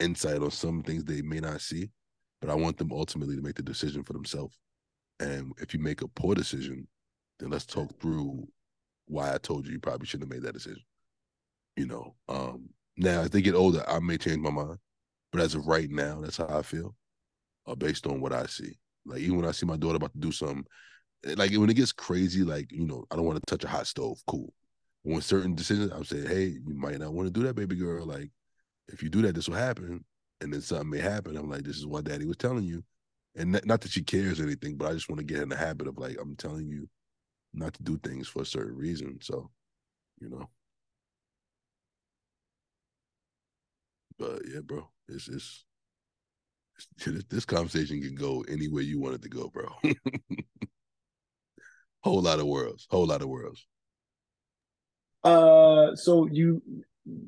insight on some things they may not see, but I want them ultimately to make the decision for themselves. And if you make a poor decision, then let's talk through why I told you you probably shouldn't have made that decision. You know, um, now as they get older, I may change my mind, but as of right now, that's how I feel, uh, based on what I see. Like, even when I see my daughter about to do something, like when it gets crazy, like, you know, I don't want to touch a hot stove. Cool. When certain decisions, I'm saying, hey, you might not want to do that, baby girl. Like, if you do that, this will happen. And then something may happen. I'm like, this is what daddy was telling you. And not, not that she cares or anything, but I just want to get in the habit of, like, I'm telling you not to do things for a certain reason. So, you know. But yeah, bro, it's it's, it's this conversation can go any way you want it to go, bro. Whole lot of worlds, whole lot of worlds. Uh, so you you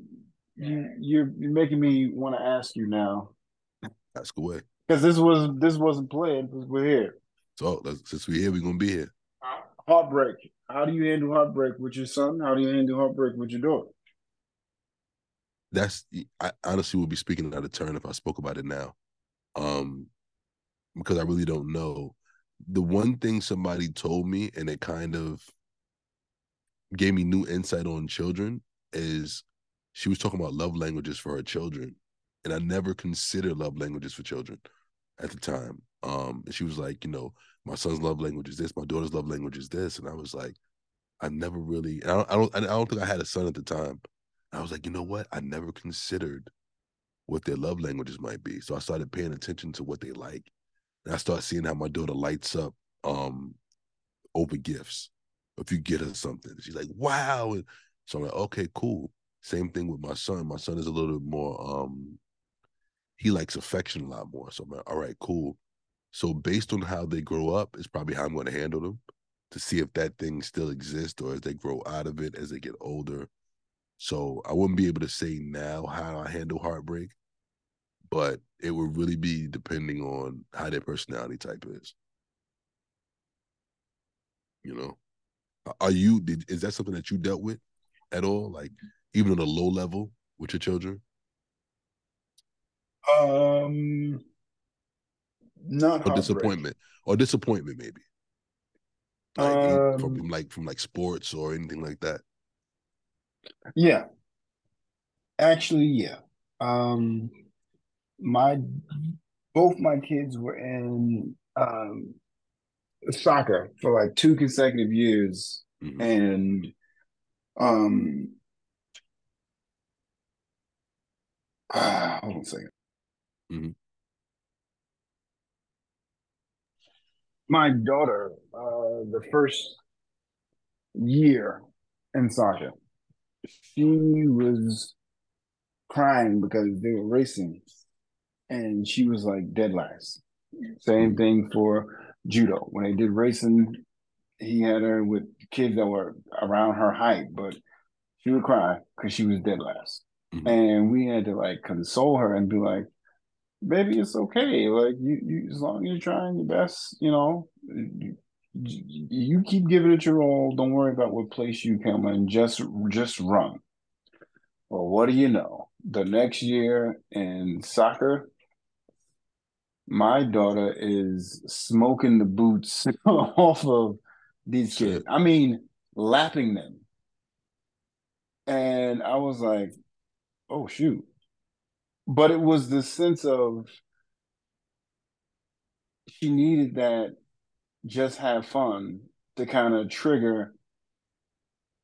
you're, you're making me want to ask you now. Ask away. Because this was this wasn't planned. We're here. So let's, since we're here, we're gonna be here. Heartbreak. How do you handle heartbreak with your son? How do you handle heartbreak with your daughter? That's I honestly would be speaking out of turn if I spoke about it now, um, because I really don't know. The one thing somebody told me, and it kind of gave me new insight on children, is she was talking about love languages for her children, and I never considered love languages for children at the time. Um, and she was like, you know, my son's love language is this, my daughter's love language is this, and I was like, I never really, I don't, I don't, I don't think I had a son at the time. I was like, you know what? I never considered what their love languages might be. So I started paying attention to what they like. And I started seeing how my daughter lights up um, over gifts. If you get her something, she's like, wow. And so I'm like, okay, cool. Same thing with my son. My son is a little bit more, um, he likes affection a lot more. So I'm like, all right, cool. So based on how they grow up is probably how I'm going to handle them, to see if that thing still exists or as they grow out of it, as they get older. So I wouldn't be able to say now how I handle heartbreak, but it would really be depending on how their personality type is. You know, are you, did, is that something that you dealt with at all? Like, even on a low level with your children? Um, not heartbreak. Or disappointment, or disappointment maybe. Like, um, from like, from like sports or anything like that. Yeah. Actually, yeah. Um, my both my kids were in um, soccer for like two consecutive years, mm-hmm. and um, ah, hold on a second. Mm-hmm. My daughter, uh, the first year in soccer, she was crying because they were racing, and she was like dead last. Same thing for judo. When they did racing, he had her with kids that were around her height, but she would cry because she was dead last. Mm-hmm. And we had to like console her and be like, "Baby, it's okay. Like you, you as long as you're trying your best, you know." You, You keep giving it your all. Don't worry about what place you come in. Just, just run. Well, what do you know? The next year in soccer, my daughter is smoking the boots off of these kids. I mean, lapping them. And I was like, oh, shoot. But it was the sense of she needed that just have fun to kind of trigger,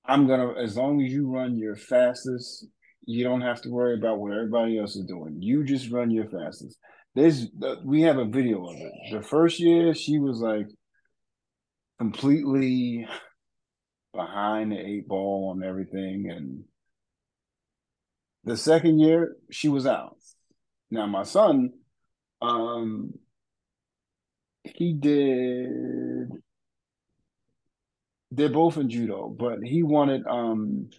I'm gonna, as long as you run your fastest, you don't have to worry about what everybody else is doing. You just run your fastest. There's, we have a video of it. The first year, she was like completely behind the eight ball on everything. And the second year, she was out. Now, my son, um, he did, they're both in judo, but he wanted, um,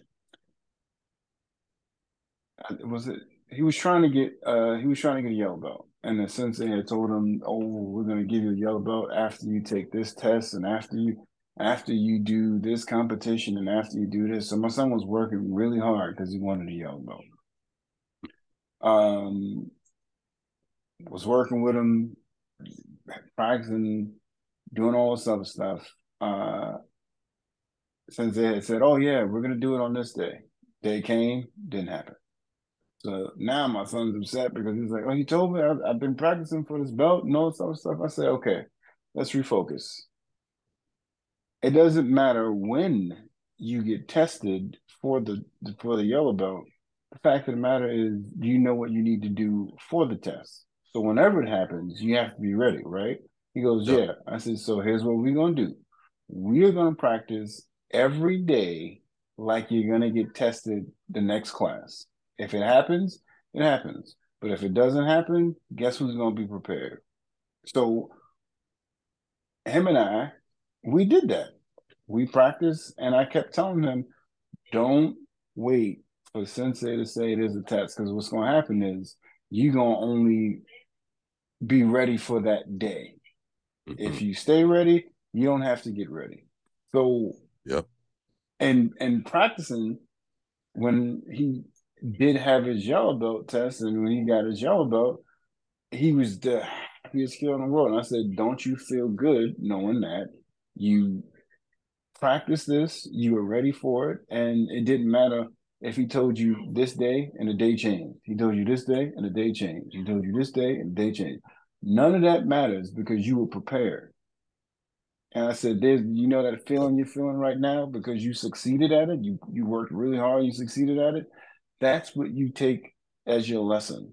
was it, he was trying to get, uh, he was trying to get a yellow belt. And the sensei had told him, oh, we're going to give you a yellow belt after you take this test and after you, after you do this competition and after you do this. So my son was working really hard because he wanted a yellow belt. Um, was working with him, practicing, doing all this other stuff. Uh, since they had said, oh, yeah, we're going to do it on this day. Day came, didn't happen. So now my son's upset because he's like, oh, he told me I've, I've been practicing for this belt and all this other stuff. I said, okay, let's refocus. It doesn't matter when you get tested for the for the yellow belt. The fact of the matter is, you know what you need to do for the test. So whenever it happens, you have to be ready, right? He goes, yeah. yeah. I said, so here's what we're going to do. We're going to practice every day like you're going to get tested the next class. If it happens, it happens. But if it doesn't happen, guess who's going to be prepared? So him and I, we did that. We practiced, and I kept telling him, don't wait for sensei to say it is a test, because what's going to happen is you're going to only be ready for that day. Mm-hmm. If you stay ready, you don't have to get ready. So, yeah. And and practicing, when he did have his yellow belt test and when he got his yellow belt, he was the happiest kid in the world. And I said, don't you feel good knowing that you practiced this, you were ready for it, and it didn't matter if he told you this day and the day changed. He told you this day and the day changed. He told you this day and the day changed. None of that matters because you were prepared. And I said, "There's, you know that feeling you're feeling right now because you succeeded at it. You you worked really hard. You succeeded at it. That's what you take as your lesson.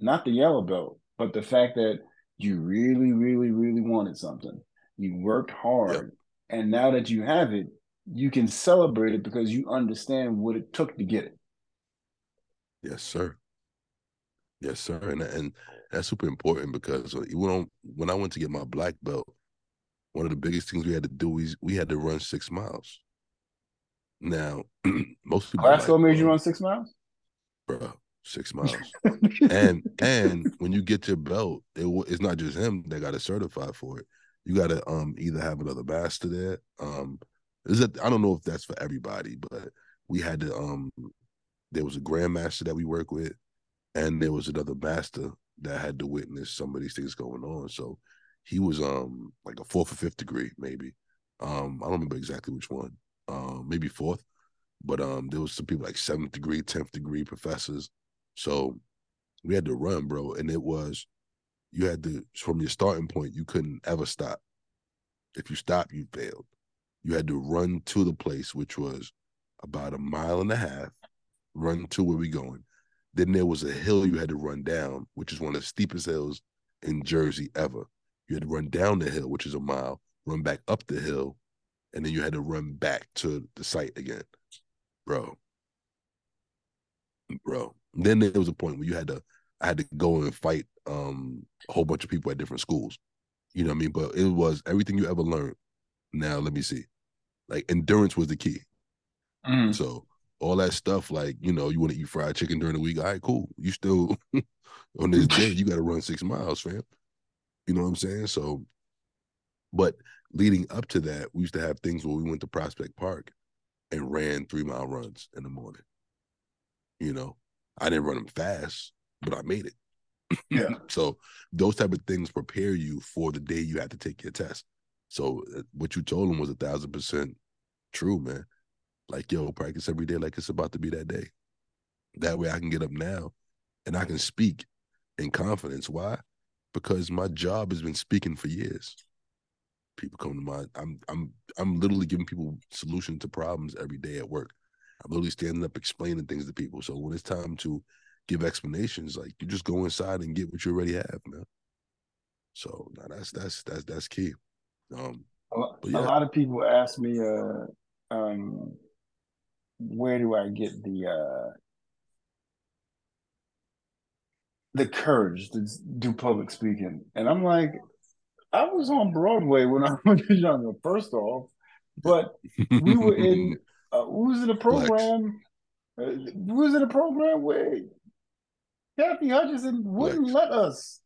Not the yellow belt, but the fact that you really, really, really wanted something. You worked hard. Yep. And now that you have it, you can celebrate it because you understand what it took to get it." Yes, sir. Yes, sir. And and that's super important, because when I, when I went to get my black belt, one of the biggest things we had to do is we had to run six miles. Now, most people... Glasgow made you run six miles? Bro, six miles. and and when you get your belt, it, it's not just him that got it certified for it. You got to um either have another master there. Um, is it, I don't know if that's for everybody, but we had to... um. There was a grandmaster that we work with, and there was another master that had to witness some of these things going on. So he was um like a fourth or fifth degree, maybe. Um, I don't remember exactly which one. Um, uh, maybe fourth. But um, there was some people like seventh degree, tenth degree professors. So we had to run, bro. And it was, you had to, from your starting point, you couldn't ever stop. If you stopped, you failed. You had to run to the place, which was about a mile and a half, run to where we going. Then there was a hill you had to run down, which is one of the steepest hills in Jersey ever. You had to run down the hill, which is a mile, run back up the hill, and then you had to run back to the site again. Bro. Bro. Then there was a point where you had to, I had to go and fight um, a whole bunch of people at different schools. You know what I mean? But it was everything you ever learned. Now, let me see. Like, endurance was the key. Mm. So all that stuff, like, you know, you want to eat fried chicken during the week. All right, cool. You still, on this day, you got to run six miles, fam. You know what I'm saying? So, but leading up to that, we used to have things where we went to Prospect Park and ran three mile runs in the morning. You know, I didn't run them fast, but I made it. Yeah. So those type of things prepare you for the day you have to take your test. So what you told him was a thousand percent true, man. Like, yo, practice every day like it's about to be that day. That way I can get up now and I can speak in confidence. Why? Because my job has been speaking for years. People come to mind. I'm I'm I'm literally giving people solutions to problems every day at work. I'm literally standing up explaining things to people. So when it's time to give explanations, like, you just go inside and get what you already have, man. So nah, that's that's that's that's key. Um, a, lot, yeah. a lot of people ask me, uh, um, where do I get the uh, the courage to do public speaking? And I'm like, I was on Broadway when I was younger, first off, but we were in, uh, we was in a program, uh, we was in a program where Kathy Hutchinson wouldn't Flex. let us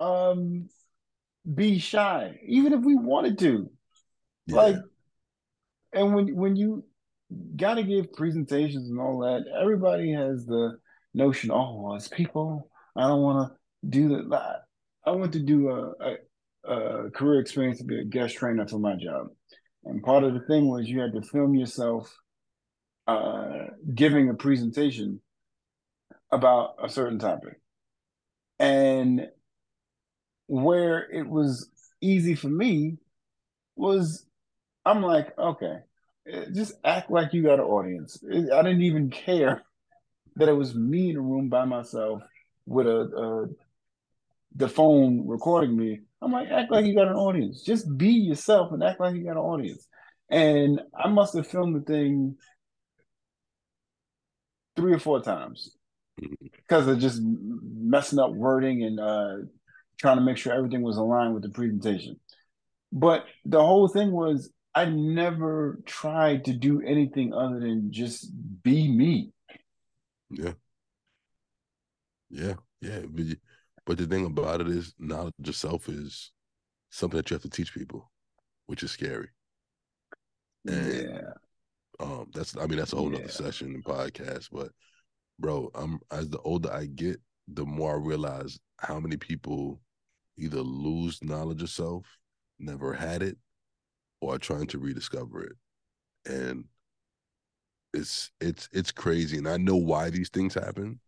um, be shy, even if we wanted to. Yeah. Like, and when, when you got to give presentations and all that, everybody has the notion, oh, well, it's people, I don't want to do that. I went to do a, a, a career experience to be a guest trainer for my job. And part of the thing was you had to film yourself uh, giving a presentation about a certain topic. And where it was easy for me was I'm like, okay, just act like you got an audience. I didn't even care that it was me in a room by myself with a, a the phone recording me. I'm like, act like you got an audience. Just be yourself and act like you got an audience. And I must have filmed the thing three or four times because of just messing up wording and uh, trying to make sure everything was aligned with the presentation. But the whole thing was I never tried to do anything other than just be me. Yeah. Yeah. Yeah. But, but the thing about it is knowledge yourself is something that you have to teach people, which is scary. And, yeah. Um, that's, I mean, that's a whole yeah. other session and podcast, but bro, I'm, as the older I get, the more I realize how many people either lose knowledge of self, never had it, or are trying to rediscover it. And it's, it's, it's crazy. And I know why these things happen.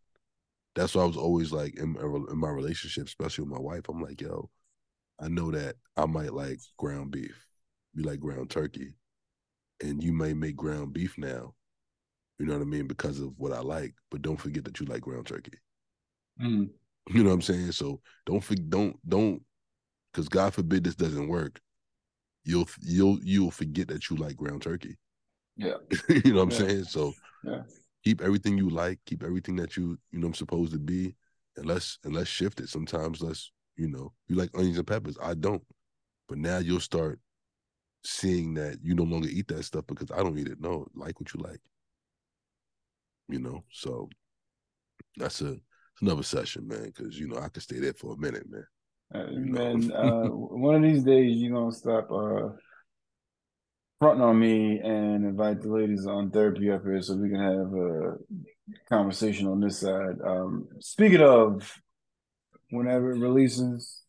That's why I was always like in, in my relationship, especially with my wife, I'm like, yo, I know that I might like ground beef. You like ground turkey. And you may make ground beef now, you know what I mean, because of what I like. But don't forget that you like ground turkey. Mm. You know what I'm saying? So don't don't don't, because God forbid this doesn't work, you'll you'll you'll forget that you like ground turkey. Yeah, you know what yeah. I'm saying. So yeah. keep everything you like, keep everything that you you know I'm supposed to be, and let's and let's shift it. Sometimes let's you know you like onions and peppers. I don't, but now you'll start seeing that you no longer eat that stuff because I don't eat it. No, like what you like. You know, so that's a another session, man, because, you know, I could stay there for a minute, man. Uh, you know? Man, uh, one of these days you're going to stop uh, fronting on me and invite the ladies on therapy up here so we can have a conversation on this side. Um, speaking of, whenever it releases,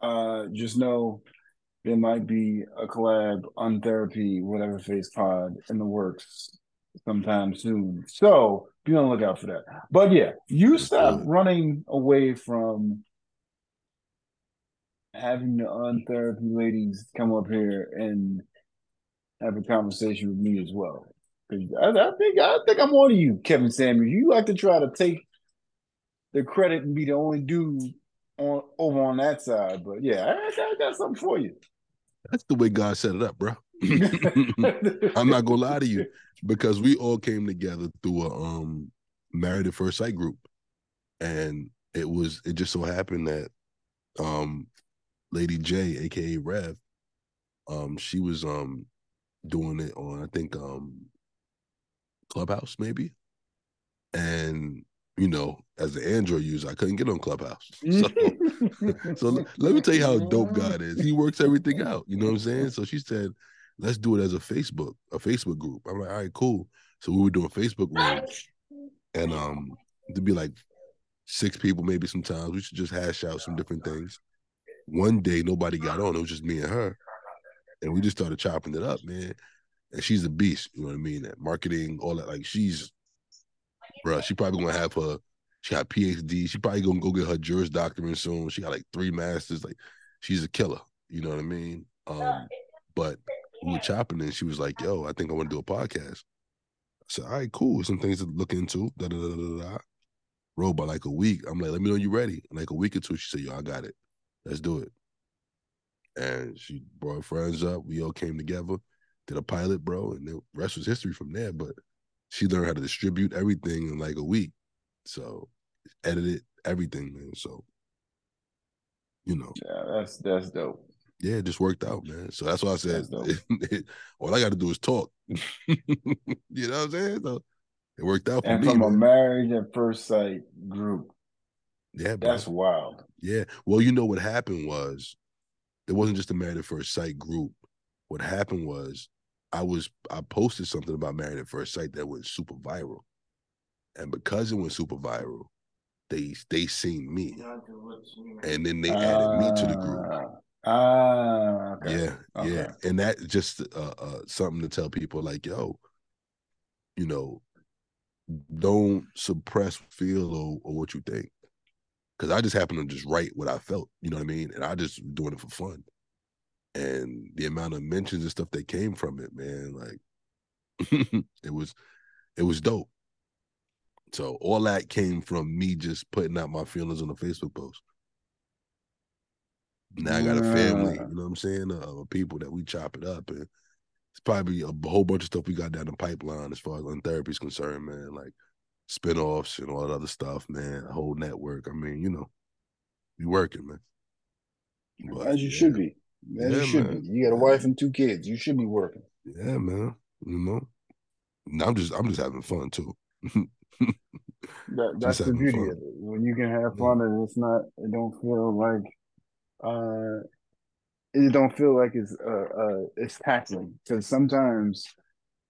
uh, just know there might be a collab on therapy, whatever face pod in the works sometime soon. So be on the lookout for that. But yeah, you stop running away from having the untherapy ladies come up here and have a conversation with me as well. Because I, I think I think I'm on to you, Kevin Samuels. You like to try to take the credit and be the only dude on over on that side. But yeah, I, I got something for you. That's the way God set it up, bro. I'm not gonna lie to you, because we all came together through a um Married at First Sight group, and it was it just so happened that um Lady J, aka Rev, um she was um doing it on I think um Clubhouse maybe, and you know, as an Android user, I couldn't get on Clubhouse. So, so let me tell you how dope God is. He works everything out. You know what I'm saying? So she said, let's do it as a Facebook, a Facebook group. I'm like, all right, cool. So we were doing Facebook rooms, and um, there'd be like six people maybe sometimes. We should just hash out some different things. One day, nobody got on. It was just me and her. And we just started chopping it up, man. And she's a beast, you know what I mean? That marketing, all that. Like, she's, bro, she probably going to have her, she got a P H D. She probably going to go get her Juris Doctorate soon. She got like three masters. Like, she's a killer, you know what I mean? Um, but we were chopping and she was like, yo, I think I want to do a podcast. I said, all right, cool. Some things to look into. Da, da, da, da, da. Roll by like a week. I'm like, let me know you ready. And like a week or two, she said, yo, I got it. Let's do it. And she brought friends up. We all came together, did a pilot, bro. And the rest was history from there. But she learned how to distribute everything in like a week. So edited everything, man. So, you know. Yeah, that's, that's dope. Yeah, it just worked out, man. So that's why I said, it, it, all I got to do is talk. You know what I'm saying? So it worked out for and me. And from man. a Married at First Sight group. Yeah, bro. That's wild. Yeah. Well, you know what happened was, it wasn't just a Married at First Sight group. What happened was, I was I posted something about Married at First Sight that went super viral. And because it went super viral, They they seen me, and then they added uh, me to the group. Ah, uh, okay. yeah, okay. yeah, and that just uh, uh, something to tell people, like, yo, you know, don't suppress feel or, or what you think, because I just happened to just write what I felt. You know what I mean? And I just doing it for fun, and the amount of mentions and stuff that came from it, man, like it was, it was dope. So all that came from me just putting out my feelings on a Facebook post. Now I got a family, you know what I'm saying, of uh, people that we chop it up, and it's probably a whole bunch of stuff we got down the pipeline as far as on therapy is concerned, man, like spinoffs and all that other stuff, man, a whole network. I mean, you know, we working, man. But, as you yeah. should be. As yeah, you should man. be. You got a wife and two kids. You should be working. Yeah, man. You know? And I'm just, I'm just having fun, too. That, that's the beauty fun. of it. When you can have fun yeah. and it's not, it don't feel like, uh, it don't feel like it's uh, uh it's taxing, because sometimes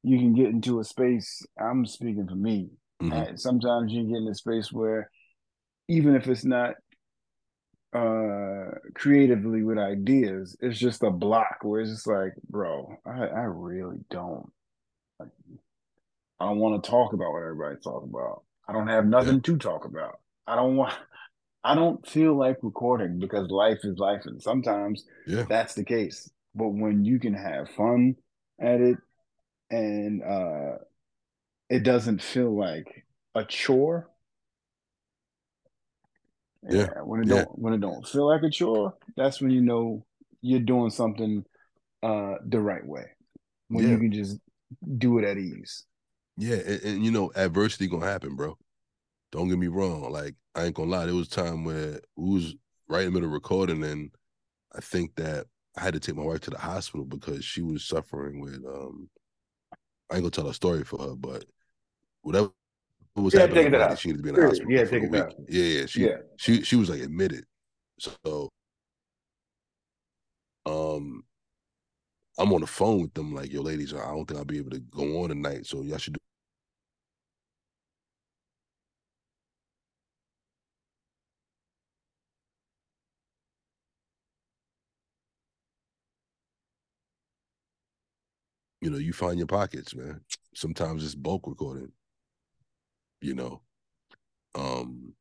you can get into a space. I'm speaking for me. Mm-hmm. Right? Sometimes you get in a space where, even if it's not uh creatively with ideas, it's just a block where it's just like, bro, I I really don't. Like, I don't want to talk about what everybody's talking about. I don't have nothing yeah. to talk about. I don't want. I don't feel like recording, because life is life, and sometimes yeah. that's the case. But when you can have fun at it, and uh, it doesn't feel like a chore. Yeah. yeah when it yeah. don't when it don't feel like a chore, that's when you know you're doing something uh, the right way. When yeah. you can just do it at ease. Yeah, and, and you know, adversity gonna happen, bro. Don't get me wrong. Like, I ain't gonna lie, there was a time where we was right in the middle of recording, and I think that I had to take my wife to the hospital because she was suffering with um I ain't gonna tell a story for her, but whatever was yeah, happening, body, she needed to be in the sure. hospital yeah, for take a week. Yeah, yeah. She yeah. she she was like admitted. So um I'm on the phone with them, like, yo, ladies, I don't think I'll be able to go on tonight, so y'all should do. You know, you find your pockets, man. Sometimes it's bulk recording, you know. Um,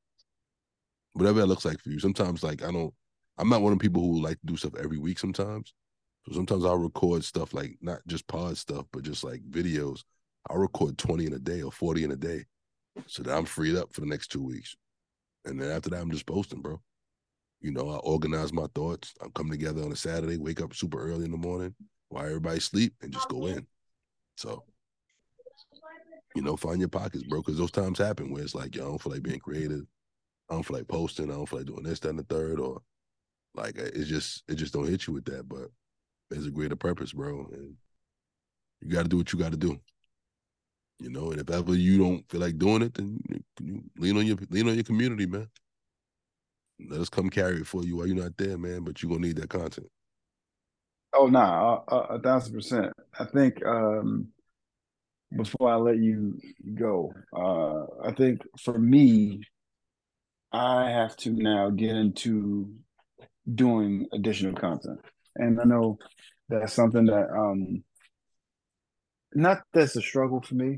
whatever that looks like for you. Sometimes, like, I don't, I'm not one of the people who like to do stuff every week sometimes. So sometimes I'll record stuff, like not just pod stuff, but just like videos. I'll record twenty in a day or forty in a day, so that I'm freed up for the next two weeks. And then after that, I'm just posting, bro. You know, I organize my thoughts. I come together on a Saturday, wake up super early in the morning while everybody sleep, and just go in. So, you know, find your pockets, bro, because those times happen where it's like, yo, I don't feel like being creative. I don't feel like posting. I don't feel like doing this, that, and the third, or like, it's just, it just don't hit you with that, but there's a greater purpose, bro, and you got to do what you got to do, you know. And if ever you don't feel like doing it, then you, you lean on your lean on your community, man. Let us come carry it for you while you're not there, man. But you're gonna need that content. Oh no, nah, a, a thousand percent. I think um, before I let you go, uh, I think for me, I have to now get into doing additional content. And I know that's something that, um, not that's a struggle for me.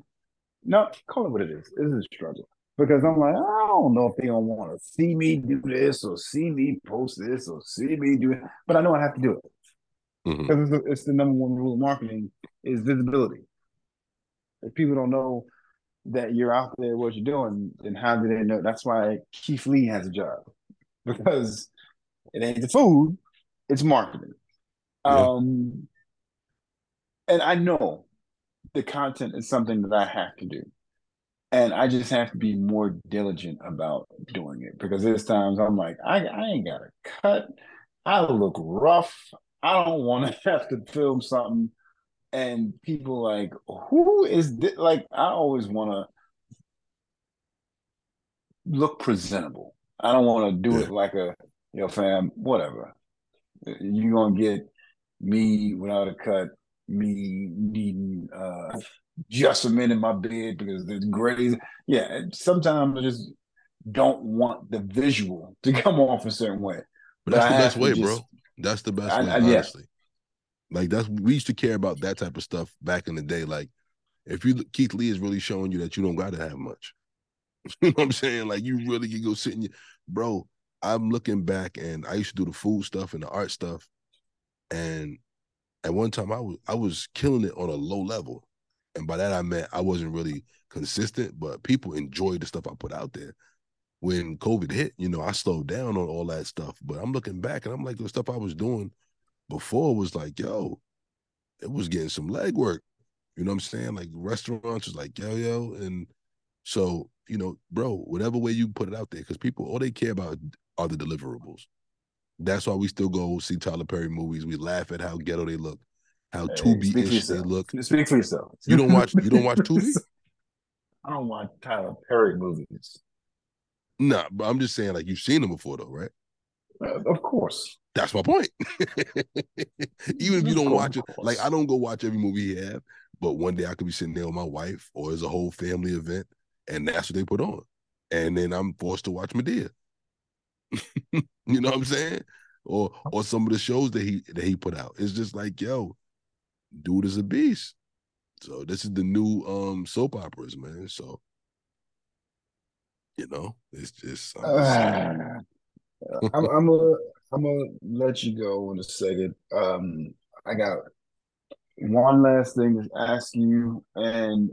No, call it what it is. It is a struggle. Because I'm like, I don't know if they don't want to see me do this or see me post this or see me do it. But I know I have to do it. Because mm-hmm. it's, it's the number one rule of marketing is visibility. If people don't know that you're out there, what you're doing, then how do they know? That's why Keith Lee has a job. Because it ain't the food, it's marketing. Yeah. Um, and I know the content is something that I have to do, and I just have to be more diligent about doing it, because there's times I'm like, I, I ain't got a cut. I look rough. I don't want to have to film something, and people like, who is this? Like, I always want to look presentable. I don't want to do it like a, you know, fam, whatever. You're gonna get me without a cut, me needing uh, just a minute in my bed because it's crazy. Yeah, sometimes I just don't want the visual to come off a certain way. But that's the best way, bro. That's the best way, honestly. Like, that's, we used to care about that type of stuff back in the day. Like, if you, Keith Lee is really showing you that you don't got to have much. You know what I'm saying? Like, you really can go sit in your, bro, I'm looking back, and I used to do the food stuff and the art stuff. And at one time, I was, I was killing it on a low level. And by that, I meant I wasn't really consistent, but people enjoyed the stuff I put out there. When COVID hit, you know, I slowed down on all that stuff. But I'm looking back, and I'm like, the stuff I was doing before was like, yo, it was getting some legwork. You know what I'm saying? Like, restaurants was like, yo, yo. And so, you know, bro, whatever way you put it out there, because people, all they care about are the deliverables. That's why we still go see Tyler Perry movies. We laugh at how ghetto they look, how hey, Tubi-ish they look. Speak for yourself. You don't watch, you don't watch Tubi? I don't watch Tyler Perry movies. Nah, but I'm just saying, like, you've seen them before, though, right? Uh, of course. That's my point. Even if you don't watch it, like, I don't go watch every movie he has, but one day I could be sitting there with my wife, or it's a whole family event, and that's what they put on. And then I'm forced to watch Madea. You know what I'm saying? Or or some of the shows that he that he put out. It's just like, yo, dude is a beast. So this is the new um soap operas, man. So, you know, it's just I'm, uh, I'm, I'm a I'm gonna let you go in a second. Um, I got one last thing to ask you, and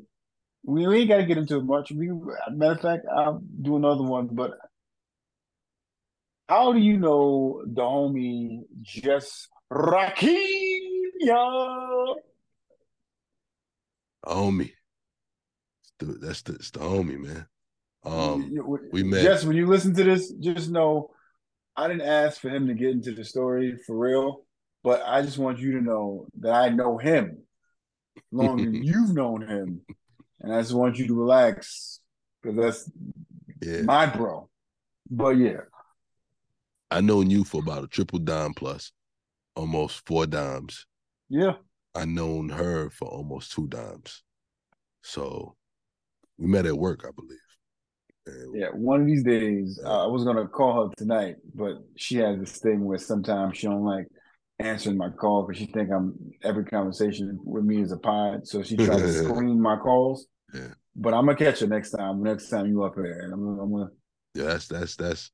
we, we ain't got to get into it much. We, matter of fact, I'll do another one. But how do you know the homie Jess Rakiya? Homie, dude, that's the, it's the homie, man. Um, we met. Jess, when you listen to this, just know, I didn't ask for him to get into the story for real, but I just want you to know that I know him longer than you've known him, and I just want you to relax because that's yeah. my bro. But yeah, I known you for about a triple dime plus, almost four dimes. Yeah, I known her for almost two dimes. So we met at work, I believe. Yeah, one of these days, uh, I was going to call her tonight, but she has this thing where sometimes she don't like answering my call because she think I'm every conversation with me is a pod, so she tries to screen my calls. Yeah. But I'm going to catch her next time, next time you up here. And I'm, I'm going to... Yeah, that's, that's, that's,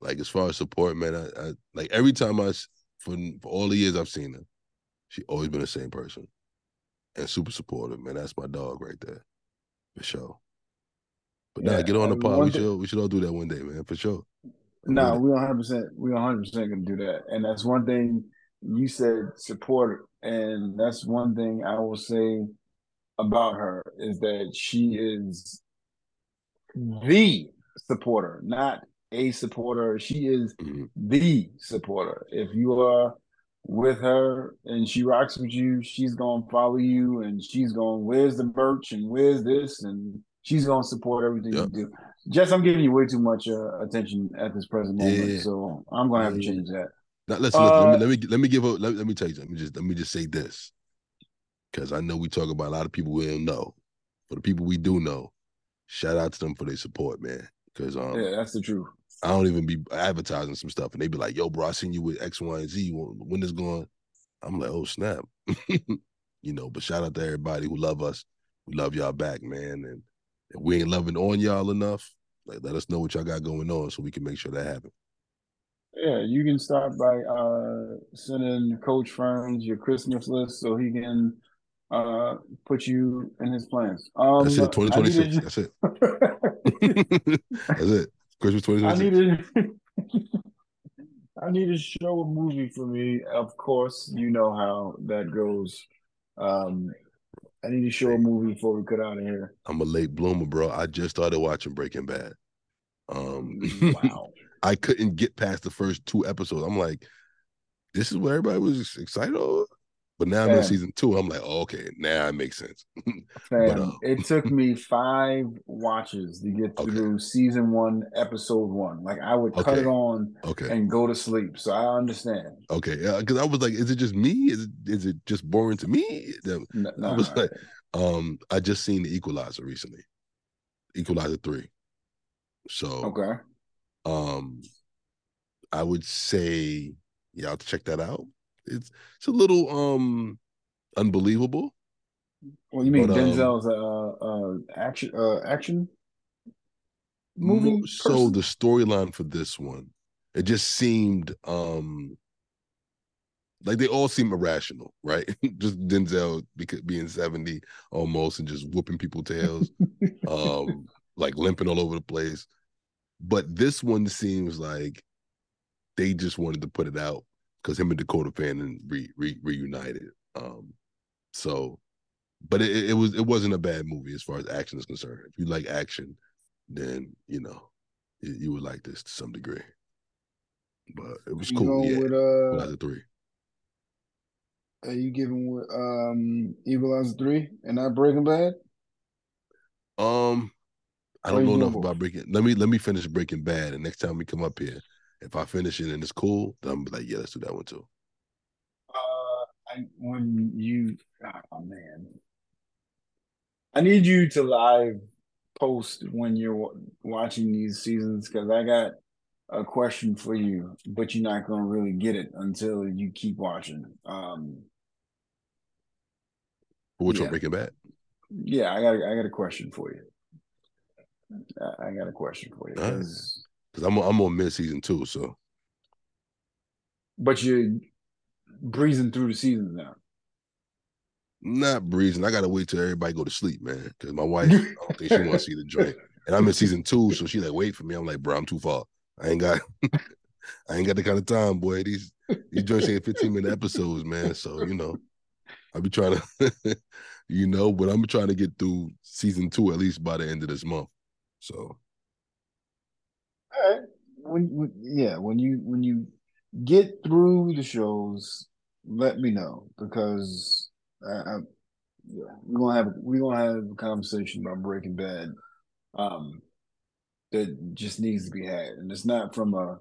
like, as far as support, man, I, I like, every time I, for, for all the years I've seen her, she always been the same person and super supportive, man. That's my dog right there, for sure. But yeah, nah, get on the pod. We should, th- we should all do that one day, man, for sure. No, nah, we one hundred percent we one hundred percent going to do that. And that's one thing you said, support, and that's one thing I will say about her is that she is the supporter, not a supporter. She is mm-hmm. the supporter. If you are with her and she rocks with you, she's going to follow you, and she's going, where's the merch, and where's this, and she's going to support everything yep. you do. Jess, I'm giving you way too much uh, attention at this present moment, yeah. so I'm going to have to change that. Now, listen, uh, listen, let me let me let me give up. Let, let me tell you. Let me just let me just say this, because I know we talk about a lot of people we don't know. For the people we do know, shout out to them for their support, man. Because um, yeah, that's the truth. I don't even be advertising some stuff, and they be like, "Yo, bro, I seen you with X, Y, and Z. When this going?" I'm like, "Oh snap!" You know. But shout out to everybody who love us. We love y'all back, man, and if we ain't loving on y'all enough, like, let us know what y'all got going on so we can make sure that happens. Yeah, you can start by uh, sending Coach Ferns your Christmas list so he can uh, put you in his plans. Um, That's it, twenty twenty-six. That's it. That's it. Christmas twenty twenty-six. I need, a, I need to show a movie for me. Of course, you know how that goes. Um I need to show a movie before we get out of here. I'm a late bloomer, bro. I just started watching Breaking Bad. Um, wow. I couldn't get past the first two episodes. I'm like, this is what everybody was excited over. But now Fam. I'm in season two. I'm like, oh, okay, now it makes sense. but, um... It took me five watches to get through okay. season one, episode one. Like, I would okay. cut it on okay. and go to sleep. So I understand. Okay, because uh, I was like, is it just me? Is it, is it just boring to me? No, I was no. like, um, I just seen The Equalizer recently, Equalizer three. So okay, um, I would say y'all have to check that out. It's it's a little um unbelievable. Well, you mean but, Denzel's um, uh, uh action uh action movie? Mo- so the storyline for this one, it just seemed um. Like, they all seem irrational, right? Just Denzel being seventy almost and just whooping people's tails, um, like limping all over the place. But this one seems like they just wanted to put it out because him and Dakota Fanning re, re, reunited. Um, so, but it, it, was, it wasn't a bad movie as far as action is concerned. If you like action, then, you know, you, you would like this to some degree. But it was cool, you know, yeah, with, uh... Equalizer three. Are you giving um Equalizer three and not Breaking Bad? Um, I don't know enough about Breaking. Let me let me finish Breaking Bad, and next time we come up here, if I finish it and it's cool, then I'm like, yeah, let's do that one too. Uh, I, when you, oh man, I need you to live post when you're watching these seasons because I got a question for you, but you're not gonna really get it until you keep watching. Um, Which yeah. one, Breaking Bad? Yeah, I got I got a question for you. I got a question for you because right. I'm I'm on mid season two, so. But you're breezing through the seasons now. Not breezing. I gotta wait till everybody go to sleep, man. Because my wife, I don't think she wants to see the joint, and I'm in season two, so she like wait for me. I'm like, bro, I'm too far. I ain't got, I ain't got the kind of time, boy. These these joints ain't fifteen minute episodes, man. So you know, I'll be trying to, you know, but I'm trying to get through season two at least by the end of this month. So, all right, when, when yeah, when you when you get through the shows, let me know because I, I, yeah, we're gonna have we're gonna have a conversation about Breaking Bad. Um. That just needs to be had. And it's not from a,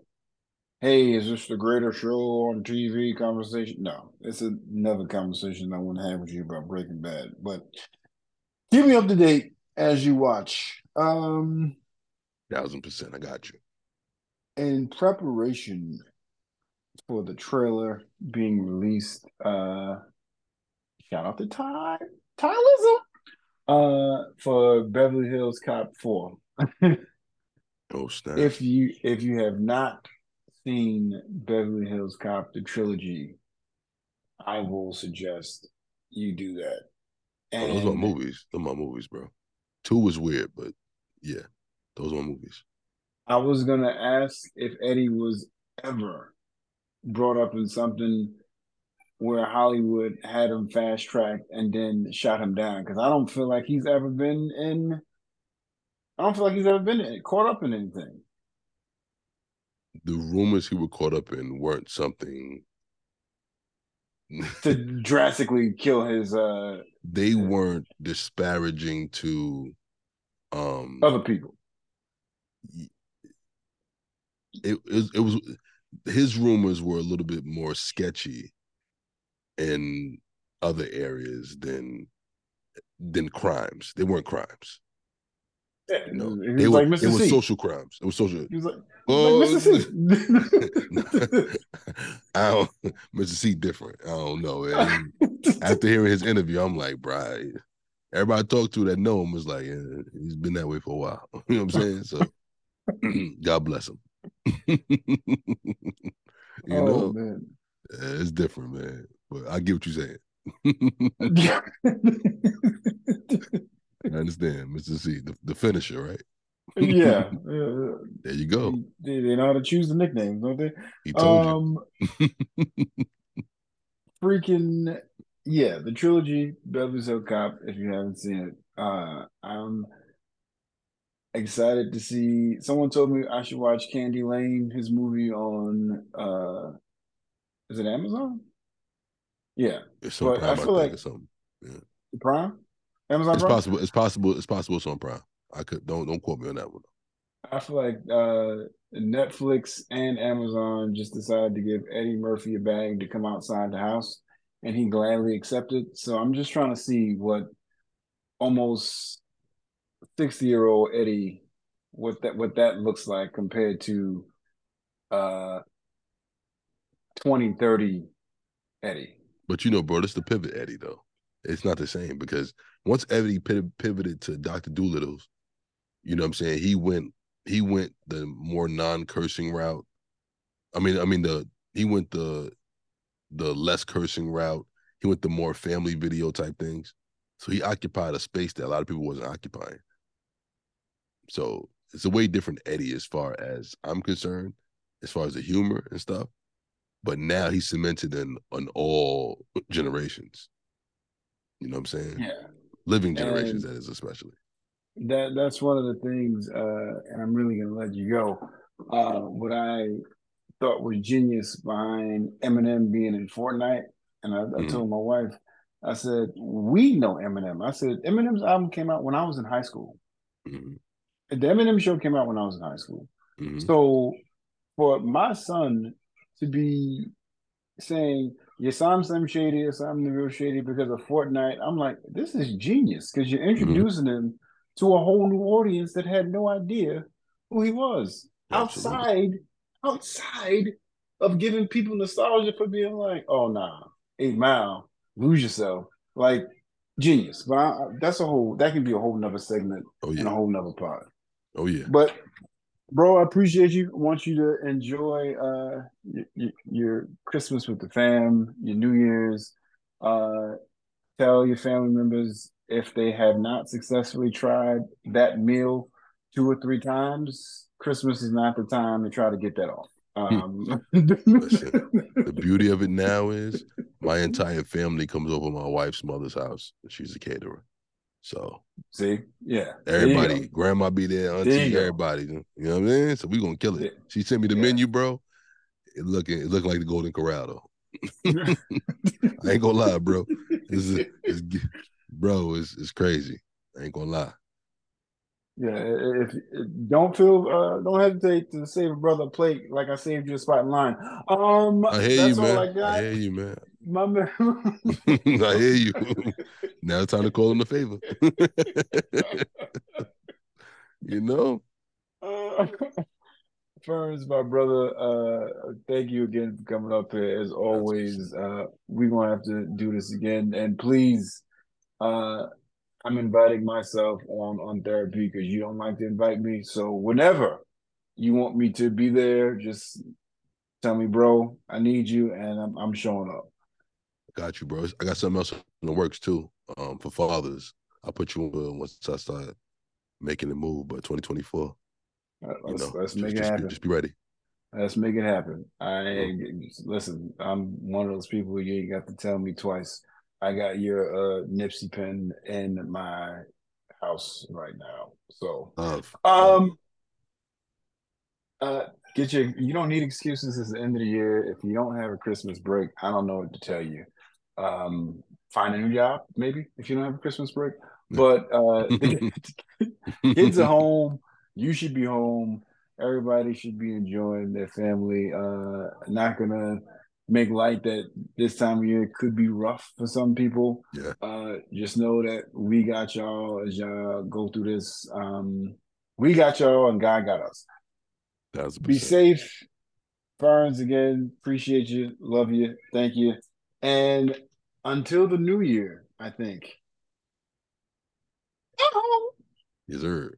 hey, is this the greatest show on T V conversation? No, it's another conversation I want to have with you about Breaking Bad. But keep me up to date as you watch. Um, Thousand percent, I got you. In preparation for the trailer being released, uh, shout out to Ty, Tyler, uh, for Beverly Hills Cop four. Oh, snap. If you if you have not seen Beverly Hills Cop, the trilogy, I will suggest you do that. And oh, those are my movies. Those are my movies, bro. Two was weird, but yeah, those are my movies. I was gonna ask if Eddie was ever brought up in something where Hollywood had him fast tracked and then shot him down because I don't feel like he's ever been in. I don't feel like he's ever been caught up in anything. The rumors he was caught up in weren't something to drastically kill his. Uh, they weren't disparaging to um, other people. It, it it was his rumors were a little bit more sketchy in other areas than than crimes. They weren't crimes. Yeah, you know, it was, like were, it was social crimes. It was social. He was like, oh, like Mister C. I don't, Mister C different. I don't know. And after hearing his interview, I'm like, bruh, everybody I talked to that know him was like, yeah, he's been that way for a while. You know what I'm saying? So God bless him. you oh, know, man. Yeah, it's different, man. But I get what you're saying. I understand, Mister C, the, the finisher, right? Yeah, yeah. There you go. They, they know how to choose the nicknames, don't they? He told um, you. Freaking, yeah, the trilogy, Beverly Hills Cop, if you haven't seen it. Uh, I'm excited to see. Someone told me I should watch Candy Lane, his movie on, uh, is it Amazon? Yeah. It's on Prime, I feel like it's something. Yeah. Prime? Amazon it's Prime? possible. It's possible. It's possible. It's on Prime. I could don't don't quote me on that one. I feel like uh, Netflix and Amazon just decided to give Eddie Murphy a bag to come outside the house, and he gladly accepted. So I'm just trying to see what almost sixty year old Eddie what that what that looks like compared to uh twenty thirty Eddie. But you know, bro, this is the pivot Eddie though. It's not the same, because once Eddie pivoted to Doctor Doolittle's, you know what I'm saying, he went he went the more non-cursing route. I mean, I mean the he went the the less cursing route. He went the more family video type things. So he occupied a space that a lot of people wasn't occupying. So it's a way different Eddie as far as I'm concerned, as far as the humor and stuff. But now he's cemented in on all generations. You know what I'm saying? Yeah. Living generations, and that is especially. That that's one of the things, uh, and I'm really gonna let you go. Uh, what I thought was genius behind Eminem being in Fortnite, and I, I mm-hmm. told my wife, I said, we know Eminem. I said, Eminem's album came out when I was in high school. Mm-hmm. The Eminem show came out when I was in high school. Mm-hmm. So for my son to be saying, yes, I'm Slim Shady, yes, I'm the real Shady because of Fortnite, I'm like, this is genius, because you're introducing mm-hmm. him to a whole new audience that had no idea who he was. Absolutely. Outside outside of giving people nostalgia for being like, oh, nah, Eight Mile, Lose Yourself. Like, genius. But I, that's a whole, that can be a whole nother segment oh, yeah. and a whole nother pod. Oh, yeah. But, bro, I appreciate you. I want you to enjoy uh, your, your Christmas with the fam, your New Year's. Uh, tell your family members, if they have not successfully tried that meal two or three times, Christmas is not the time to try to get that off. Um, Listen, the beauty of it now is my entire family comes over to my wife's mother's house. She's a caterer. So see, yeah, everybody, grandma be there, auntie, there everybody. You know what I mean? So we gonna kill it. Yeah. She sent me the yeah. menu, bro. It looking, it looked like the Golden Corral though. I ain't gonna lie, bro. This is, it's, bro, it's it's crazy. I ain't gonna lie. Yeah, if, if don't feel, uh, don't hesitate to save a brother a plate like I saved you a spot in line. Um, I hear that's you, all man. I, got. I hear you, man. My man. I hear you. Now it's time to call him a favor. You know, uh, Ferns, my brother. Uh, thank you again for coming up here. As always, uh, we're gonna have to do this again, and please, uh. I'm inviting myself on, on therapy because you don't like to invite me. So whenever you want me to be there, just tell me, bro, I need you, and I'm I'm showing up. Got you, bro. I got something else in the works too. Um, for fathers, I'll put you on once I start making the move. But twenty twenty-four, right, let's, you know, let's make just, it happen. Just, just be ready. Let's make it happen. I mm-hmm. listen. I'm one of those people you ain't got to tell me twice. I got your uh, Nipsey pen in my house right now. So love, um love. uh get your you don't need excuses. It's the end of the year. If you don't have a Christmas break, I don't know what to tell you. Um find a new job, maybe, if you don't have a Christmas break. But uh kids are home, you should be home. Everybody should be enjoying their family. Uh not gonna make light that this time of year could be rough for some people. Yeah. Uh, just know that we got y'all as y'all go through this. Um, we got y'all and God got us. one thousand percent. Be safe. Ferns, again, appreciate you. Love you. Thank you. And until the new year, I think. Yes, sir.